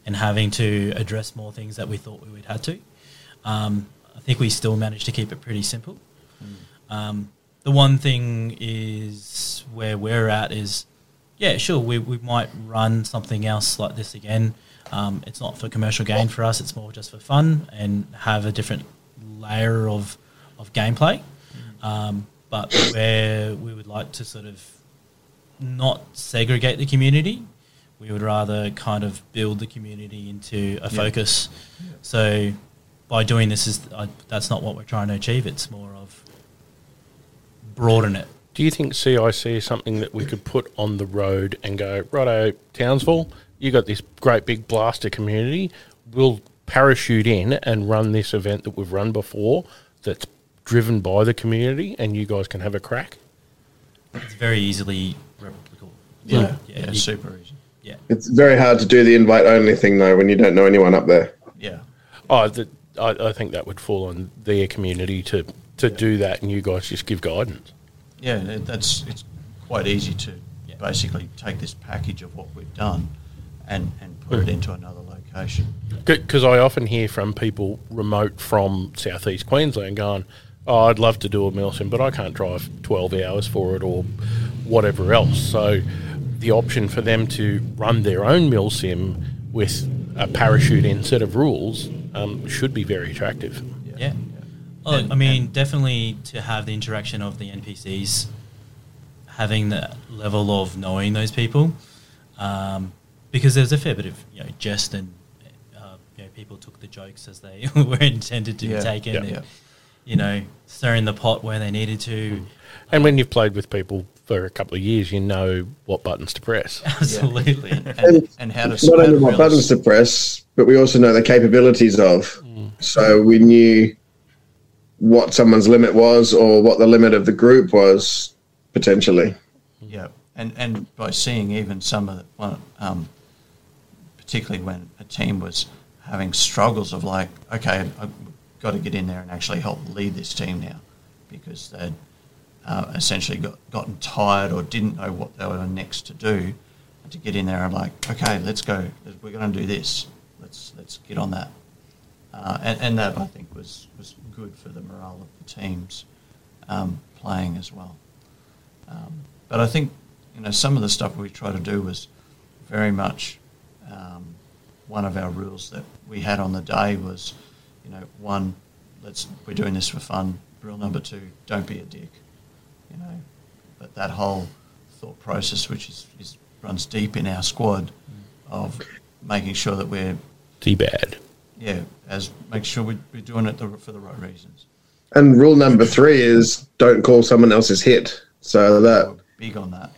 and having to address more things that we thought we would have to. I think we still managed to keep it pretty simple. Mm. The one thing is where we're at is, yeah, sure, we might run something else like this again. It's not for commercial gain for us. It's more just for fun and have a different layer of gameplay. Mm. But where we would like to sort of not segregate the community, we would rather kind of build the community into a focus. Yeah. So by doing this, that's not what we're trying to achieve. It's more of broaden it. Do you think CIC is something that we could put on the road and go, righto, Townsville, you got this great big blaster community, we'll parachute in and run this event that we've run before that's driven by the community and you guys can have a crack? It's very easily replicable. Yeah, super easy. Yeah. It's very hard to do the invite-only thing, though, when you don't know anyone up there. Yeah. Oh, I think that would fall on their community to do that and you guys just give guidance. Yeah, it's quite easy to basically take this package of what we've done and put it into another location. Because I often hear from people remote from southeast Queensland going, oh, I'd love to do a MILSIM, but I can't drive 12 hours for it or whatever else. So the option for them to run their own MILSIM with a parachute-in set of rules should be very attractive. Yeah. Oh, I mean, definitely to have the interaction of the NPCs, having that level of knowing those people, because there's a fair bit of jest and people took the jokes as they were intended to be taken, and, stirring the pot where they needed to. And when you've played with people for a couple of years, you know what buttons to press. Absolutely. and how to not only what buttons to press, but we also know the capabilities of. Mm. So we knew what someone's limit was or what the limit of the group was, potentially. Yeah, and by seeing even some of the, particularly when a team was having struggles of like, okay, I've got to get in there and actually help lead this team now because they'd essentially gotten tired or didn't know what they were next to do. And to get in there and like, okay, let's go. We're going to do this. Let's get on that. And that, I think, was good for the morale of the teams playing as well. But I think, some of the stuff we tried to do was very much one of our rules that we had on the day was, one, we're doing this for fun. Rule number 2, don't be a dick. But that whole thought process, which runs deep in our squad, of making sure that we're D-bad. Yeah, as make sure we're doing it for the right reasons. And rule number 3 is don't call someone else's hit. So that we're big on that.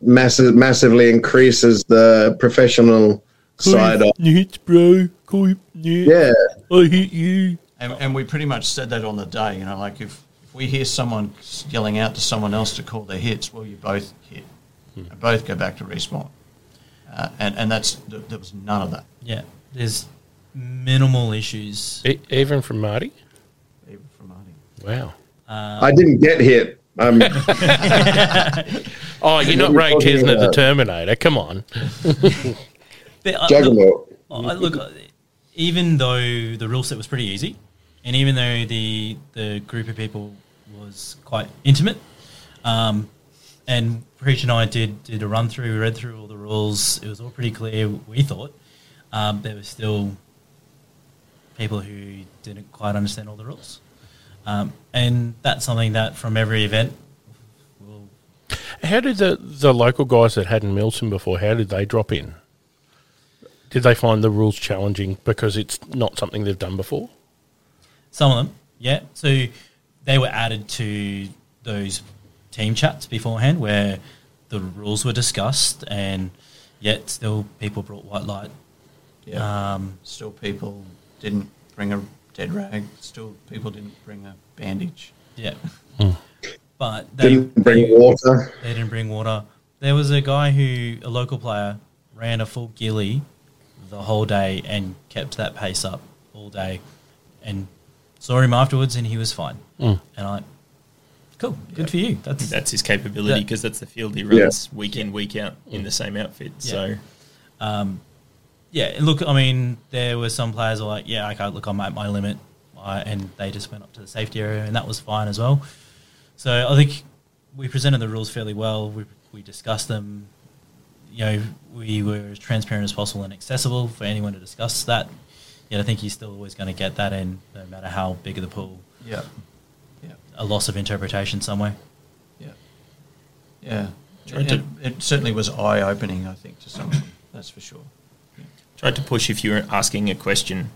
Massively increases the professional side of hits, bro. Call you hits. Yeah, I hit you. And we pretty much said that on the day. Like if we hear someone yelling out to someone else to call their hits, well, you both hit. And both go back to respawn. And there was none of that. Yeah, there's minimal issues. Even from Marty? Even from Marty. Wow. I didn't get hit. Oh, you're not Ray Kisner the Terminator. Come on. Juggernaut. Look, even though the rule set was pretty easy, and even though the group of people was quite intimate, and Preacher and I did a run-through, we read through all the rules, it was all pretty clear, we thought. There were still people who didn't quite understand all the rules. And that's something that from every event will... How did the local guys that hadn't MILSIM before, how did they drop in? Did they find the rules challenging because it's not something they've done before? Some of them, yeah. So they were added to those team chats beforehand where the rules were discussed, and yet still people brought white light. Yeah. Still people didn't bring a dead rag. Still people didn't bring a bandage. Yeah. But they didn't bring water. They didn't bring water. There was a guy who, a local player, ran a full ghillie the whole day and kept that pace up all day, and saw him afterwards and he was fine. Mm. And I, cool, good for you. That's his capability because that's the field he runs week in, week out in the same outfit. Yeah. So, yeah, look, I mean, there were some players who were like, yeah, I can't, look, I'm at my limit. And they just went up to the safety area and that was fine as well. So I think we presented the rules fairly well. We discussed them. You know, we were as transparent as possible and accessible for anyone to discuss that. Yet I think you're still always going to get that in, no matter how big of the pool. Yeah, yeah. A loss of interpretation somewhere. Yeah, yeah. It certainly was eye-opening, I think, to someone. That's for sure. Yeah. Tried to push if you're asking a question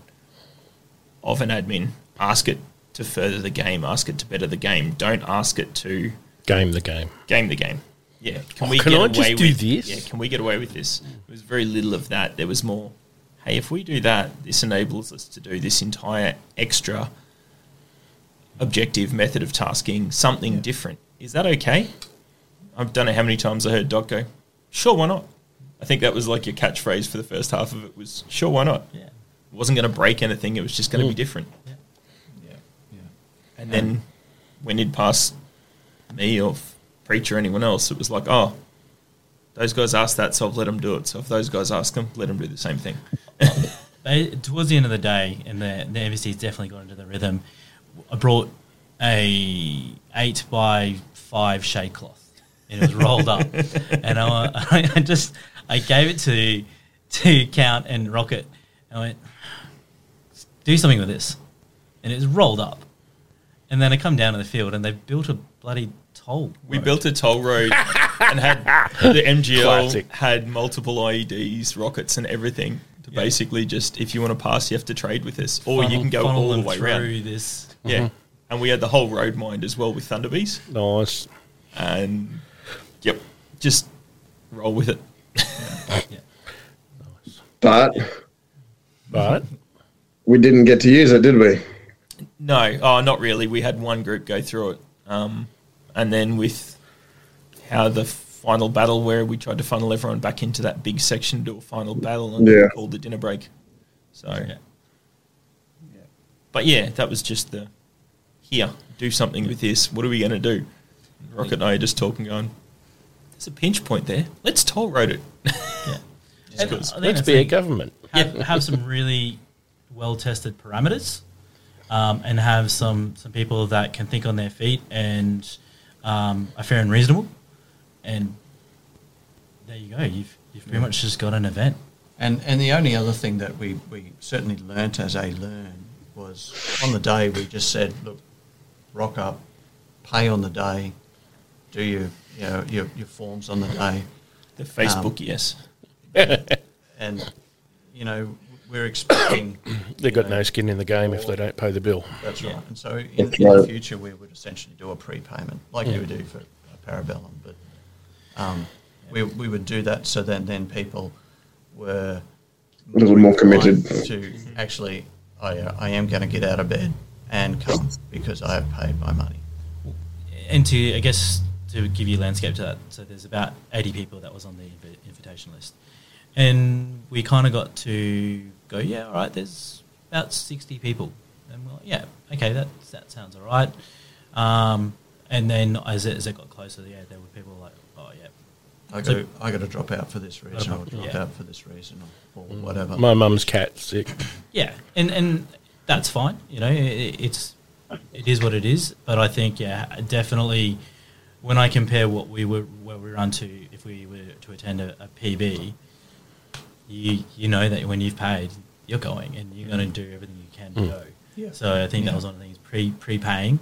of an admin, ask it to further the game, ask it to better the game. Don't ask it to game the game. Game the game. Yeah. Can we just do this? Yeah. Can we get away with this? There was very little of that. There was more, hey, if we do that, this enables us to do this entire extra objective method of tasking, something different. Is that okay? I don't know how many times I heard Doc go, sure, why not? I think that was like your catchphrase for the first half of it was, sure, why not? Yeah. It wasn't going to break anything. It was just going to be different. Yeah. Yeah. Yeah. And then when he'd pass me or Preacher or anyone else, it was like, oh, those guys asked that, so I've let them do it. So if those guys ask them, let them do the same thing. Towards the end of the day, and the MVC's definitely got into the rhythm, I brought a 8x5 shade cloth and it was rolled up. And I gave it to Count and Rocket and I went, do something with this. And it was rolled up. And then I come down to the field and they built a bloody toll road. We built a toll road and had the MGL had multiple IEDs, rockets and everything to basically just, if you want to pass, you have to trade with us. Or you can go all the way around. This. Yeah. Mm-hmm. And we had the whole road mined as well with Thunderbees. Nice. And, yep, just roll with it. Yeah. Nice. But we didn't get to use it, did we? No, not really. We had one group go through it. And then with how the final battle where we tried to funnel everyone back into that big section to do a final battle and called the dinner break. So, yeah. But, yeah, that was just the, here, do something with this. What are we going to do? Rocket and I are just talking going, there's a pinch point there. Let's toll road it. Let's be a government. Have some really well-tested parameters. And have some people that can think on their feet and are fair and reasonable. And there you go. You've pretty much just got an event. And the only other thing that we certainly learnt as a learn was on the day we just said, look, rock up, pay on the day, do your forms on the day. The Facebook, yes. And, you know... We're expecting... They've got no skin in the game if they don't pay the bill. That's right. And so in the future, we would essentially do a prepayment, like you would do for Parabellum. But we would do that so then people were... A little more committed. ...to actually, I am going to get out of bed and come because I have paid my money. And to, I guess, to give you landscape to that, so there's about 80 people that was on the invitation list. And we kind of got to go, yeah, all right, there's about 60 people. And we're like, yeah, okay, that sounds all right. And then as it got closer, yeah, there were people like, oh, yeah. I got to drop out for this reason or drop out for this reason or whatever. My mum's cat's sick. Yeah, and that's fine. You know, it is what it is. But I think, yeah, definitely when I compare what we were run to if we were to attend a PB... you know that when you've paid, you're going and you're going to do everything you can to go. Yeah. So I think that was one of the things, prepaying.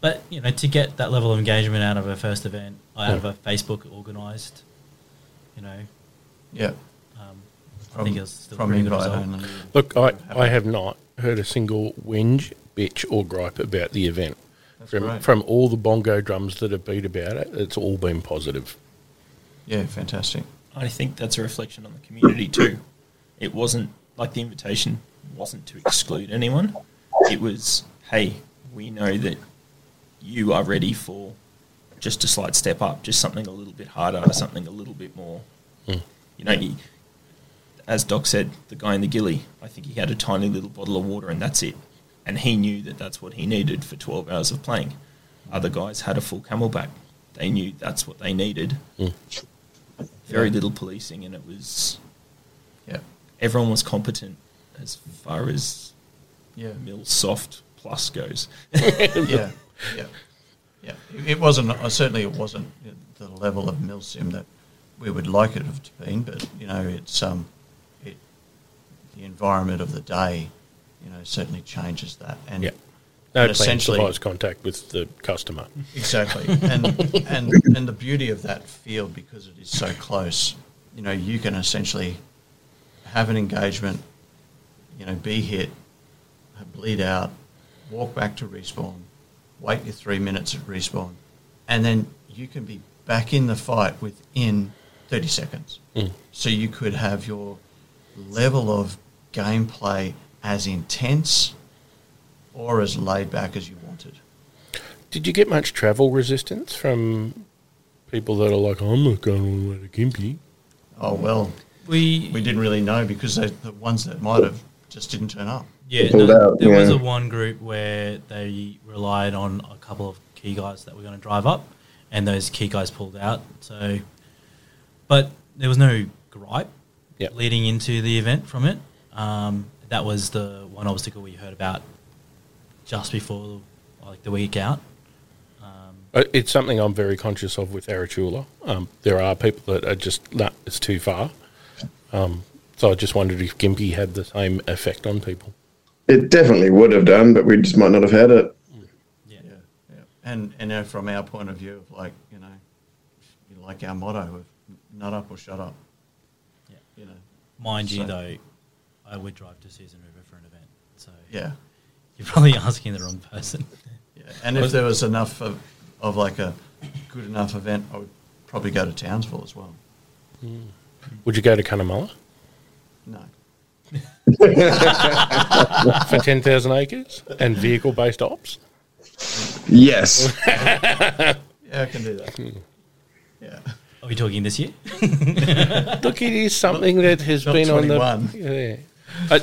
But, you know, to get that level of engagement out of a first event, out of a Facebook organised, you know. Yeah. I think it's still pretty good result. Look, I have not heard a single whinge, bitch or gripe about the event. From all the bongo drums that have beat about it, it's all been positive. Yeah, fantastic. I think that's a reflection on the community too. It wasn't, like the invitation wasn't to exclude anyone. It was, hey, we know that you are ready for just a slight step up, just something a little bit harder, something a little bit more. Mm. You know, as Doc said, the guy in the ghillie, I think he had a tiny little bottle of water and that's it. And he knew that that's what he needed for 12 hours of playing. Other guys had a full camelback. They knew that's what they needed. Mm. Very little policing, and it was... Yeah. Everyone was competent as far as MilSoft Plus goes. Yeah. It wasn't... Certainly it wasn't the level of MilSim that we would like it to have been, but, you know, it's the environment of the day... You know, certainly changes that, and no and plan provides contact with the customer. Exactly, and the beauty of that field, because it is so close. You know, you can essentially have an engagement. You know, be hit, bleed out, walk back to respawn, wait your 3 minutes at respawn, and then you can be back in the fight within 30 seconds. Mm. So you could have your level of gameplay as intense or as laid back as you wanted. Did you get much travel resistance from people that are like, I'm not going all the way to Gympie? Oh, well, we didn't really know, because the ones that might have just didn't turn up. Yeah, there was a one group where they relied on a couple of key guys that were going to drive up, and those key guys pulled out. So, but there was no gripe leading into the event from it. That was the one obstacle we heard about just before, like, the week out. It's something I'm very conscious of with Arakhula. There are people that are just, nah, it's too far. So I just wondered if Gympie had the same effect on people. It definitely would have done, but we just might not have had it. Yeah. And from our point of view, like, you know, like our motto of nut up or shut up. Yeah. You know, Mind you, though, I would drive to Susan River for an event, so you're probably asking the wrong person. Yeah, and if there was enough of like a good enough event, I would probably go to Townsville as well. Mm. Would you go to Cunnamulla? No. For 10,000 acres and vehicle-based ops? Yes. I can do that. Mm. Yeah. Are we talking this year? Look, it is something that has not been 21. On the. Yeah. I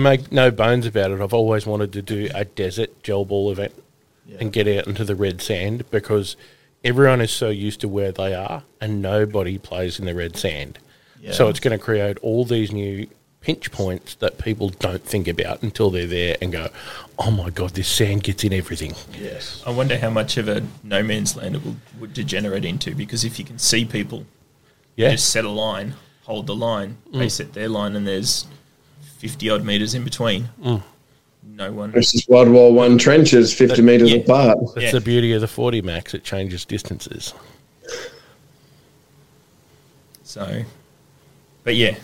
make no bones about it. I've always wanted to do a desert Jelball event and get out into the red sand, because everyone is so used to where they are and nobody plays in the red sand. Yeah. So it's going to create all these new pinch points that people don't think about until they're there and go, oh my God, this sand gets in everything. Yes. I wonder how much of a no man's land it would degenerate into, because if you can see people... Yeah. Just set a line, hold the line, they set their line, and there's 50-odd metres in between. Mm. No one... This is World War One trenches, 50 metres apart. That's the beauty of the 40 max, it changes distances. So, but I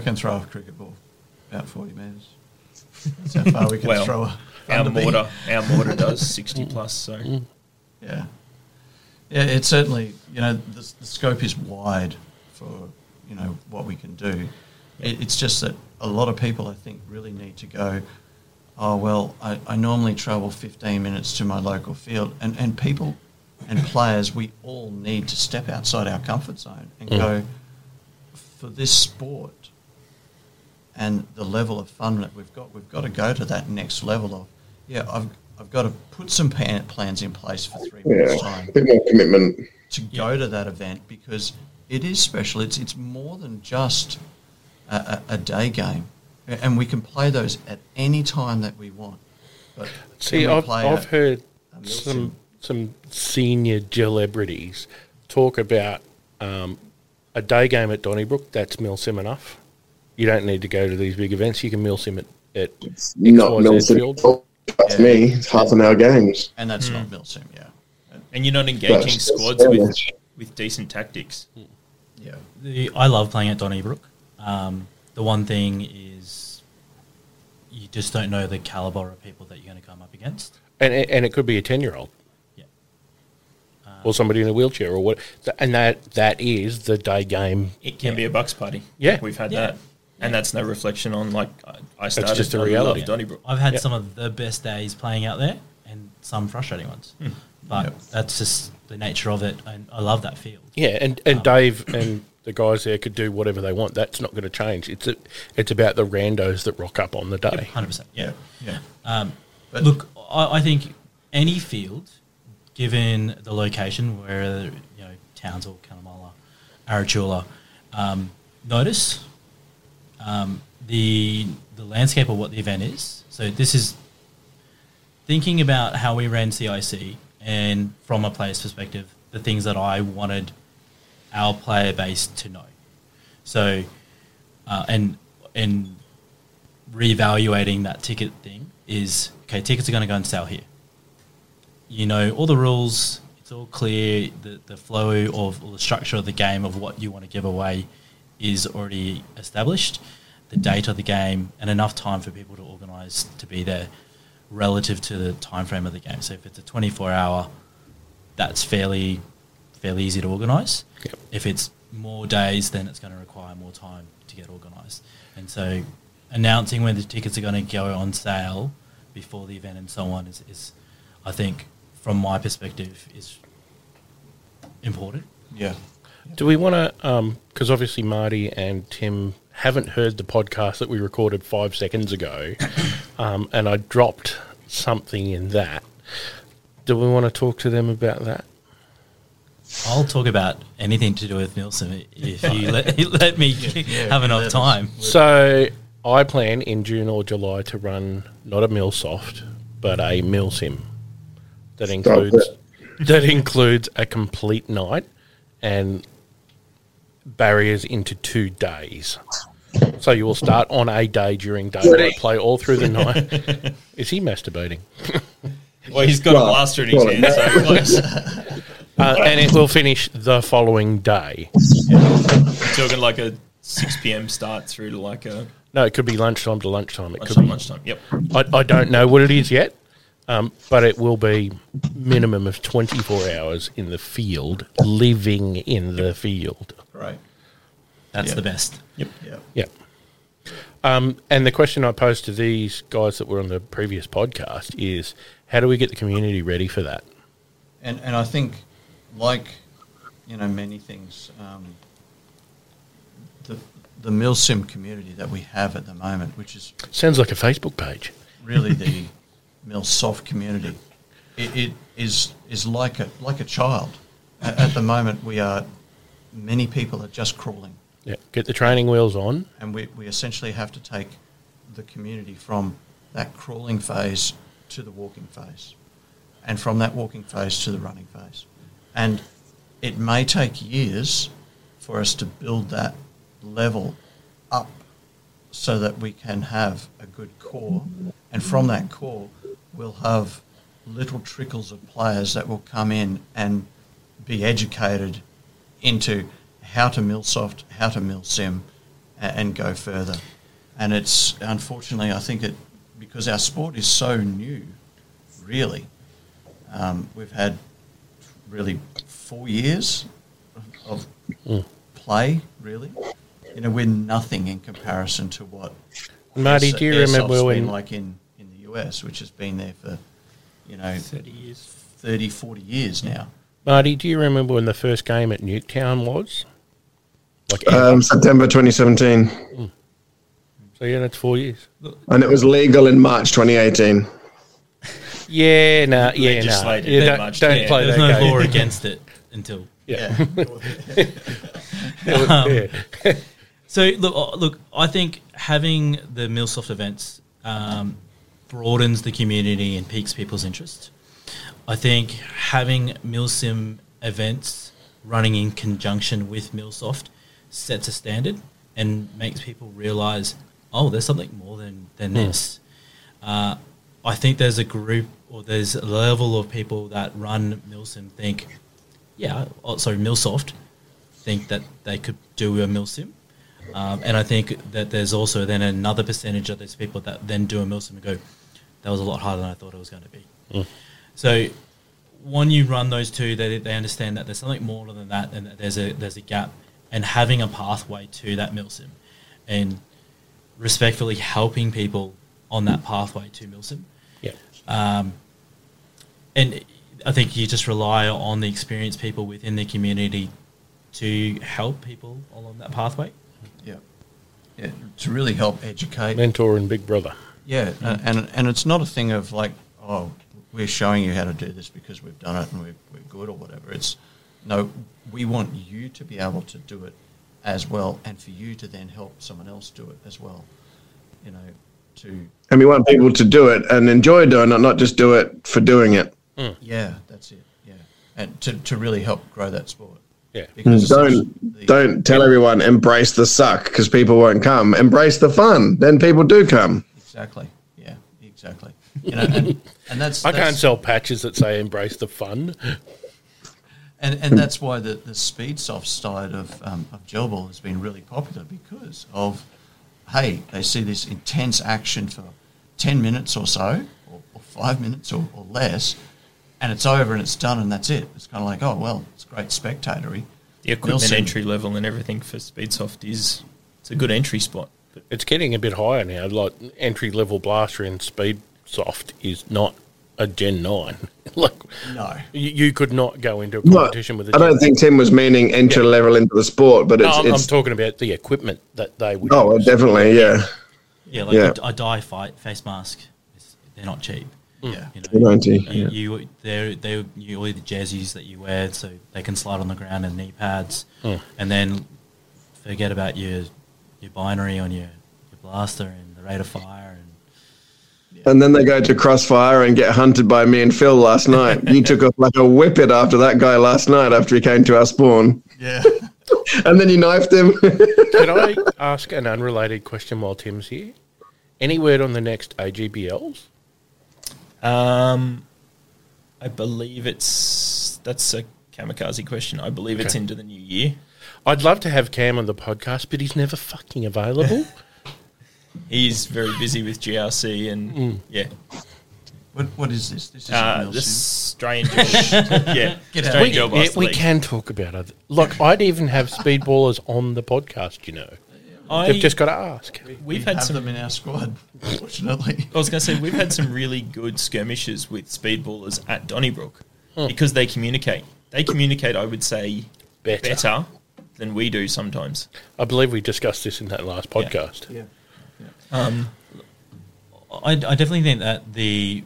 can throw a cricket ball about 40 metres. That's how far we can throw a... Our mortar does 60 plus, so... Mm. Yeah. Yeah, it's certainly, you know, the scope is wide for, you know, what we can do. It's just that a lot of people, I think, really need to go, oh, well, I normally travel 15 minutes to my local field. And people and players, we all need to step outside our comfort zone and go, for this sport and the level of fun that we've got to go to that next level of, I've got to put some plans in place for 3 months' time. A bit more commitment. To go to that event, because it is special. It's more than just a day game. And we can play those at any time that we want. But I've heard some senior celebrities talk about a day game at Donnybrook, that's MILSIM enough. You don't need to go to these big events. You can MILSIM at it's not MILSIM. That's me. It's half an hour games. And that's not MILSIM, yeah. And you're not engaging squads with decent tactics. Yeah. I love playing at Donnybrook. The one thing is you just don't know the calibre of people that you're going to come up against. And it could be a 10-year-old. Yeah. Or somebody in a wheelchair or what. And that is the day game. It can be a bucks party. Yeah. We've had that. And that's no reflection on, like, I started. It's just a reality. Love Donnybrook. I've had some of the best days playing out there and some frustrating ones. Mm. But that's just the nature of it, and I love that field. Yeah, and Dave and the guys there could do whatever they want. That's not going to change. It's about the randos that rock up on the day. 100%. Yeah. Look, I think any field, given the location, where Townsville, Cunnamulla, Arakhula, notice the landscape of what the event is. So this is thinking about how we ran CIC. And from a player's perspective, the things that I wanted our player base to know. So, and reevaluating that ticket thing is, okay, tickets are going to go on sale here. You know, all the rules, it's all clear, the flow of or the structure of the game of what you want to give away is already established, the date of the game, and enough time for people to organise to be there relative to the time frame of the game. So if it's a 24-hour, that's fairly easy to organise. Yep. If it's more days, then it's going to require more time to get organised. And so announcing when the tickets are going to go on sale before the event and so on is I think, from my perspective, is important. Yeah. Do we want to, because obviously Marty and Tim haven't heard the podcast that we recorded 5 seconds ago, and I dropped something in that. Do we want to talk to them about that? I'll talk about anything to do with MILSIM if you let me have enough time. So I plan in June or July to run not a MILSoft, but a MILSIM that includes a complete night and barriers into 2 days. So you will start on a day during daylight, play all through the night. Is he masturbating? Well, he's got a blaster in his hand, so close. And it will finish the following day. We're talking like a 6 p.m. start through to like a... No, it could be lunchtime to lunchtime. It could be lunchtime. I don't know what it is yet, but it will be minimum of 24 hours in the field, living in the field. Right. That's the best. Yep. And the question I posed to these guys that were on the previous podcast is, how do we get the community ready for that? And I think, like, many things, the MILSIM community that we have at the moment, which is... Sounds like a Facebook page. Really the MILSoft community. It is like a child. At the moment, many people are just crawling. Yeah, get the training wheels on. And we essentially have to take the community from that crawling phase to the walking phase, and from that walking phase to the running phase. And it may take years for us to build that level up so that we can have a good core. And from that core, we'll have little trickles of players that will come in and be educated into how to MILSoft, how to MILSIM, and go further. And it's, unfortunately, I think because our sport is so new, really, we've had really 4 years of play, really. We're nothing in comparison to what... Marty, do you remember when... Like in the US, which has been there for, 30 years. 30, 40 years now. Marty, do you remember when the first game at Nuketown was? September 2017. Mm. So, that's 4 years. And it was legal in March 2018. Don't play that game. There's no law against it until... So, look, I think having the MILSoft events broadens the community and piques people's interest. I think having MILSIM events running in conjunction with MilSoft sets a standard and makes people realise, oh, there's something more than this. I think there's a group or there's a level of people that run MilSim MilSoft think that they could do a MilSim. And I think that there's also then another percentage of those people that then do a MilSim and go, that was a lot harder than I thought it was going to be. So when you run those two, they understand that there's something more than that and that there's a gap, and having a pathway to that MilSim and respectfully helping people on that pathway to MilSim. Yeah. And I think you just rely on the experienced people within the community to help people along that pathway. Yeah. Yeah, to really help educate. Mentor and big brother. Yeah, and it's not a thing of like, oh, we're showing you how to do this because we've done it and we're good or whatever. It's, no, we want you to be able to do it as well and for you to then help someone else do it as well, you know. And we want people to do it and enjoy doing it, not just do it for doing it. Yeah, that's it. Yeah, and to really help grow that sport. Yeah, because don't tell everyone embrace the suck because people won't come. Embrace the fun, then people do come. Exactly. Yeah, exactly. You know, and that's can't sell patches that say embrace the fun. And that's why the speed soft side of Gelball has been really popular because of. Hey, they see this intense action for 10 minutes or so, or 5 minutes or less, and it's over and it's done and that's it. It's kind of like, oh, well, it's great spectatory. The equipment entry level and everything for Speedsoft is it's a good entry spot. It's getting a bit higher now. Like entry-level blaster in Speedsoft is not a Gen 9. Like, no. You could not go into a competition with a Gen 9. I don't think Tim was meaning entry-level into the sport, but I'm talking about the equipment that they would use. Definitely, yeah. Yeah, like a dye fight, face mask, they're not cheap. Yeah. You know, they're the jerseys that you wear so they can slide on the ground and knee pads, and then forget about your binary on your blaster and the rate of fire. And then they go to Crossfire and get hunted by me and Phil last night. You took off like a whippet after that guy last night after he came to our spawn. Yeah. And then you knifed him. Can I ask an unrelated question while Tim's here? Any word on the next AGBLs? I believe that's a kamikaze question. I believe it's into the new year. I'd love to have Cam on the podcast, but he's never fucking available. He's very busy with GRC and, yeah. What is this? This is Australian Jelball. Yeah. We can talk about it. Look, I'd even have speedballers on the podcast, you know. They've just got to ask. We've had some of them in our squad, unfortunately. I was going to say, we've had some really good skirmishes with speedballers at Donnybrook because they communicate. They communicate, I would say, better than we do sometimes. I believe we discussed this in that last podcast. Yeah. I definitely think that the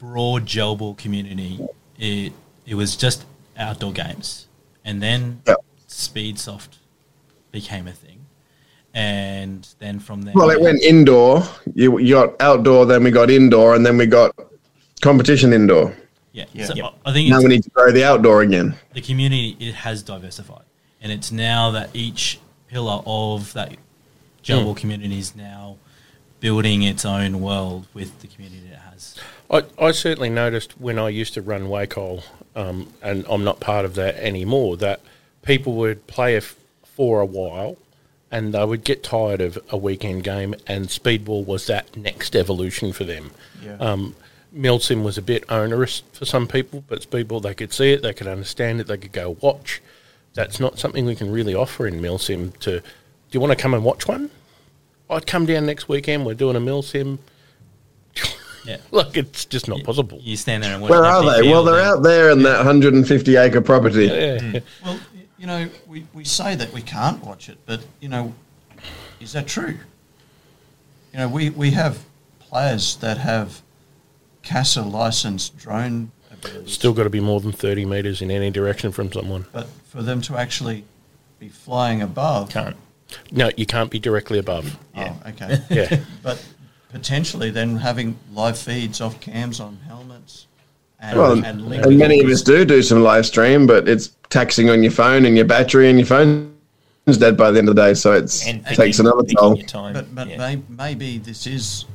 broad Gelball community, it was just outdoor games, and then Speedsoft became a thing, and then from there, it went indoor. You got outdoor, then we got indoor, and then we got competition indoor. Yeah. So I think now we need to grow the outdoor again. The community has diversified, and it's now that each pillar of that Gelball community is now building its own world with the community it has. I certainly noticed when I used to run Wacol, and I'm not part of that anymore, that people would play for a while and they would get tired of a weekend game, and Speedball was that next evolution for them. Yeah. MilSim was a bit onerous for some people, but Speedball, they could see it, they could understand it, they could go watch. That's not something we can really offer in MilSim to... Do you want to come and watch one? I'd come down next weekend. We're doing a MilSim. Yeah. Look, it's just not possible. You stand there and watch. Where are they? Well, they're out there in that 150-acre property. Yeah. Well, you know, we say that we can't watch it, but, you know, is that true? You know, we have players that have CASA-licensed drone abilities. Still got to be more than 30 metres in any direction from someone. But for them to actually be flying above... Can't. No, you can't be directly above. Yeah. Oh, okay. Yeah. But potentially then having live feeds off cams on helmets And many of us do some live stream, but it's taxing on your phone and your battery, and your phone is dead by the end of the day, so it takes another toll. Maybe this is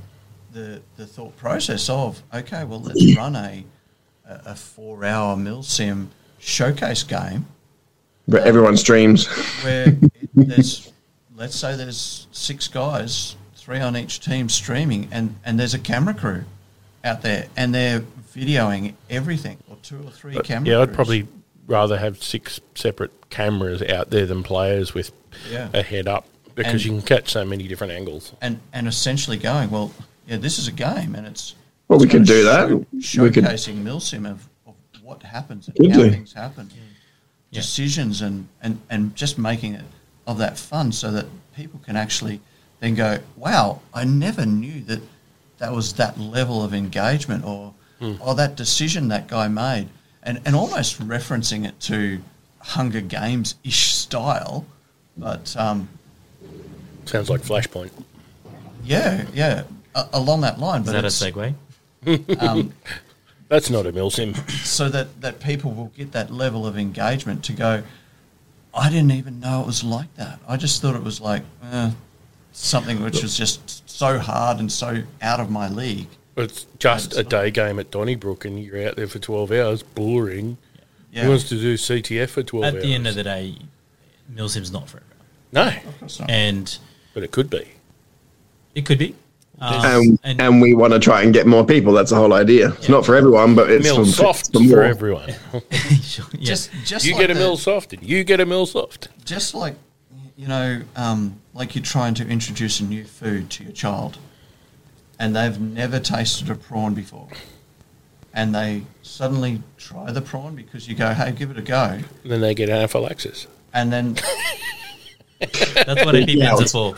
the thought process of, okay, well, let's run a 4-hour MILSIM showcase game. But everyone streams. Where let's say there's 6 guys, 3 on each team streaming, and there's a camera crew out there, and they're videoing everything, or 2 or 3 cameras. Yeah, I'd probably rather have 6 separate cameras out there than players with a head up, because you can catch so many different angles. And essentially going, well, yeah, this is a game, and it's we could do that. Showcasing MILSIM of what happens and how things happen, decisions, and just making it of that fun, so that people can actually then go, wow, I never knew that was that level of engagement, or that decision that guy made, and almost referencing it to Hunger Games-ish style, but... sounds like Flashpoint. Yeah, along that line. Is that a segue? That's not a MILSIM. So that people will get that level of engagement to go, I didn't even know it was like that. I just thought it was like something which was just so hard and so out of my league. It's just a day game at Donnybrook, and you're out there for 12 hours, boring. Yeah. Who wants to do CTF for 12 hours? At the end of the day, MILSIM's not for everyone. No. Of course not. But it could be. It could be. And we want to try and get more people. That's the whole idea. Yeah. It's not for everyone, but it's for everyone. Just you like get a MILSoft, and you get a MILSoft. Just like, like you're trying to introduce a new food to your child, and they've never tasted a prawn before, and they suddenly try the prawn because you go, hey, give it a go. And then they get anaphylaxis. And then... That's what any pens are for.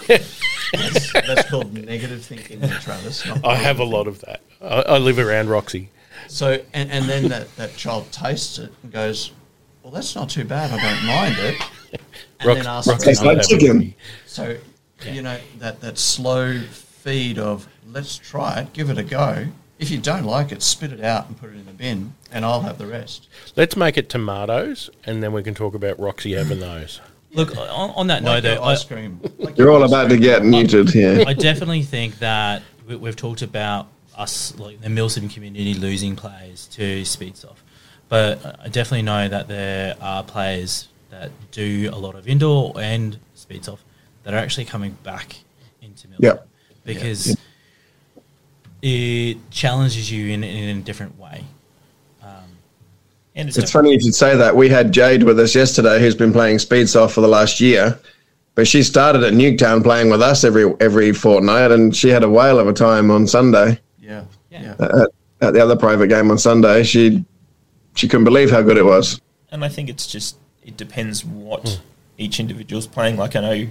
That's called negative thinking, Travis. I have a lot of that. I live around Roxy. So, and then that child tastes it and goes, well, that's not too bad. I don't mind it. And then asks for another chicken. So, that slow... feed of let's try it, give it a go. If you don't like it, spit it out and put it in the bin, and I'll have the rest. Let's make it tomatoes, and then we can talk about Roxy having those. Look, on that note, though, ice cream. You're all about to get muted here. I definitely think that we've talked about us, like the MILSIM community, losing players to Speedsoft, but I definitely know that there are players that do a lot of indoor and Speedsoft that are actually coming back into MILSIM. Yep. Because it challenges you in a different way. And it's funny you should say that. We had Jade with us yesterday, who's been playing Speedsoft for the last year, but she started at Nuketown playing with us every fortnight, and she had a whale of a time on Sunday. Yeah. At the other private game on Sunday, she couldn't believe how good it was. And I think it's just it depends what each individual's playing. Like I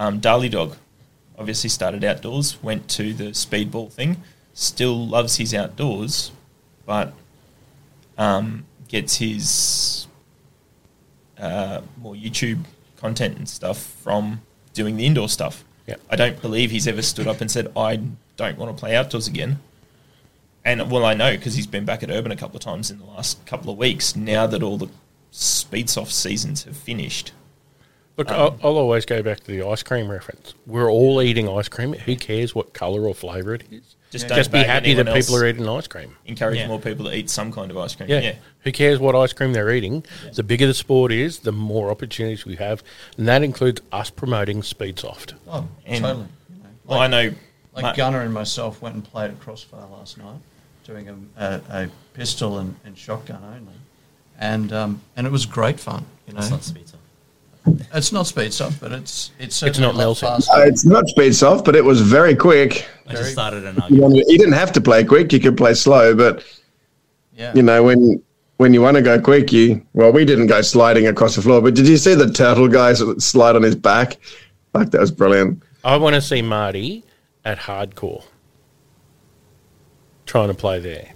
know, Darly Dog. Obviously started outdoors, went to the speedball thing, still loves his outdoors, but gets his more YouTube content and stuff from doing the indoor stuff. Yep. I don't believe he's ever stood up and said, I don't want to play outdoors again. And, well, I know because he's been back at Urban a couple of times in the last couple of weeks now that all the Speedsoft seasons have finished. Look, I'll always go back to the ice cream reference. We're all eating ice cream. Who cares what colour or flavour it is? Just be happy that people are eating ice cream. Encourage more people to eat some kind of ice cream. Yeah. Who cares what ice cream they're eating? Yeah. The bigger the sport is, the more opportunities we have, and that includes us promoting Speedsoft. Oh, and totally. Well, I know. Like Gunner and myself went and played at Crossfire last night, doing a pistol and shotgun only, and it was great fun. It's not Speedsoft. It's not Speedsoft, but it's not MILSIM. It's not Speedsoft, but it was very quick. I just started an argument. You didn't have to play quick; you could play slow. But when you want to go quick, we didn't go sliding across the floor. But did you see the turtle guy slide on his back? Like that was brilliant. I want to see Marty at Hardcore trying to play there.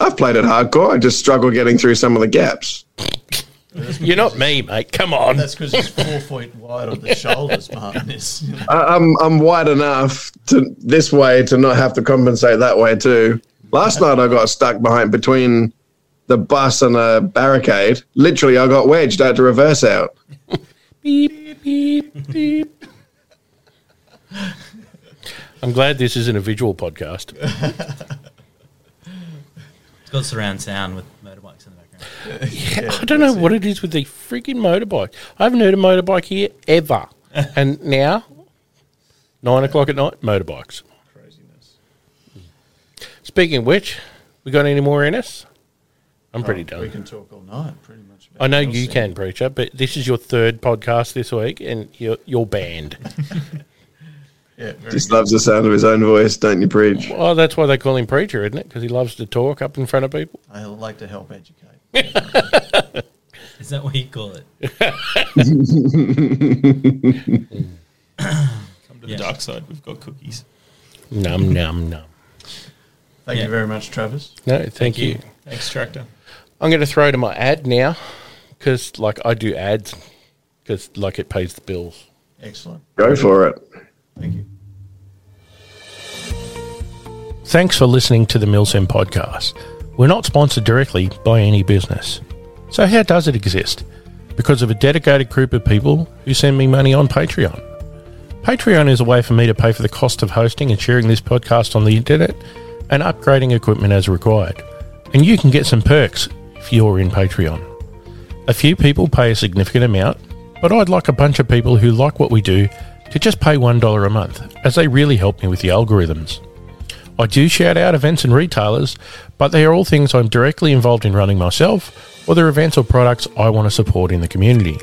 I've played at Hardcore. I just struggle getting through some of the gaps. You're not me, mate. Come on. That's because he's 4 feet wide on the shoulders, Martin. I'm wide enough to this way to not have to compensate that way too. Last night I got stuck between the bus and a barricade, literally I got wedged. I had to reverse out. Beep, beep, beep. I'm glad this isn't a visual podcast. It's got surround sound with motorbikes in the background. Yeah, I don't know what it is with the freaking motorbike. I haven't heard a motorbike here ever. And now, 9 o'clock at night, motorbikes. Craziness. Speaking of which, we got any more in us? I'm pretty done. We can talk all night, pretty much. I know you can, Preacher, but this is your third podcast this week, and you're banned. Yeah, just good. Loves the sound of his own voice, don't you, Preach? Well, that's why they call him Preacher, isn't it? Because he loves to talk up in front of people. I like to help educate. Is that what you call it? Come to the dark side. We've got cookies. Nom, nom, nom. Thank you very much, Travis. No, thank you. Thanks, Tractor. I'm going to throw to my ad now because, I do ads because, it pays the bills. Excellent. Go for it. Thank you. Thanks for listening to the MILSIM podcast. We're not sponsored directly by any business. So how does it exist? Because of a dedicated group of people who send me money on Patreon. Patreon is a way for me to pay for the cost of hosting and sharing this podcast on the internet and upgrading equipment as required. And you can get some perks if you're in Patreon. A few people pay a significant amount, but I'd like a bunch of people who like what we do to just pay $1 a month, as they really help me with the algorithms. I do shout out events and retailers, but they are all things I'm directly involved in running myself, or they're events or products I want to support in the community.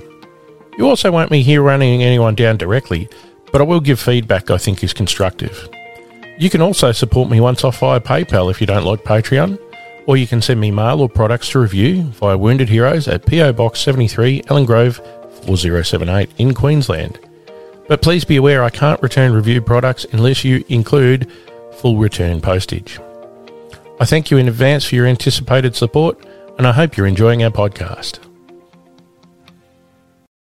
You also won't be here running anyone down directly, but I will give feedback I think is constructive. You can also support me once off via PayPal if you don't like Patreon, or you can send me mail or products to review via Wounded Heroes at PO Box 73, Ellen Grove 4078 in Queensland. But please be aware I can't return reviewed products unless you include full return postage. I thank you in advance for your anticipated support, and I hope you're enjoying our podcast.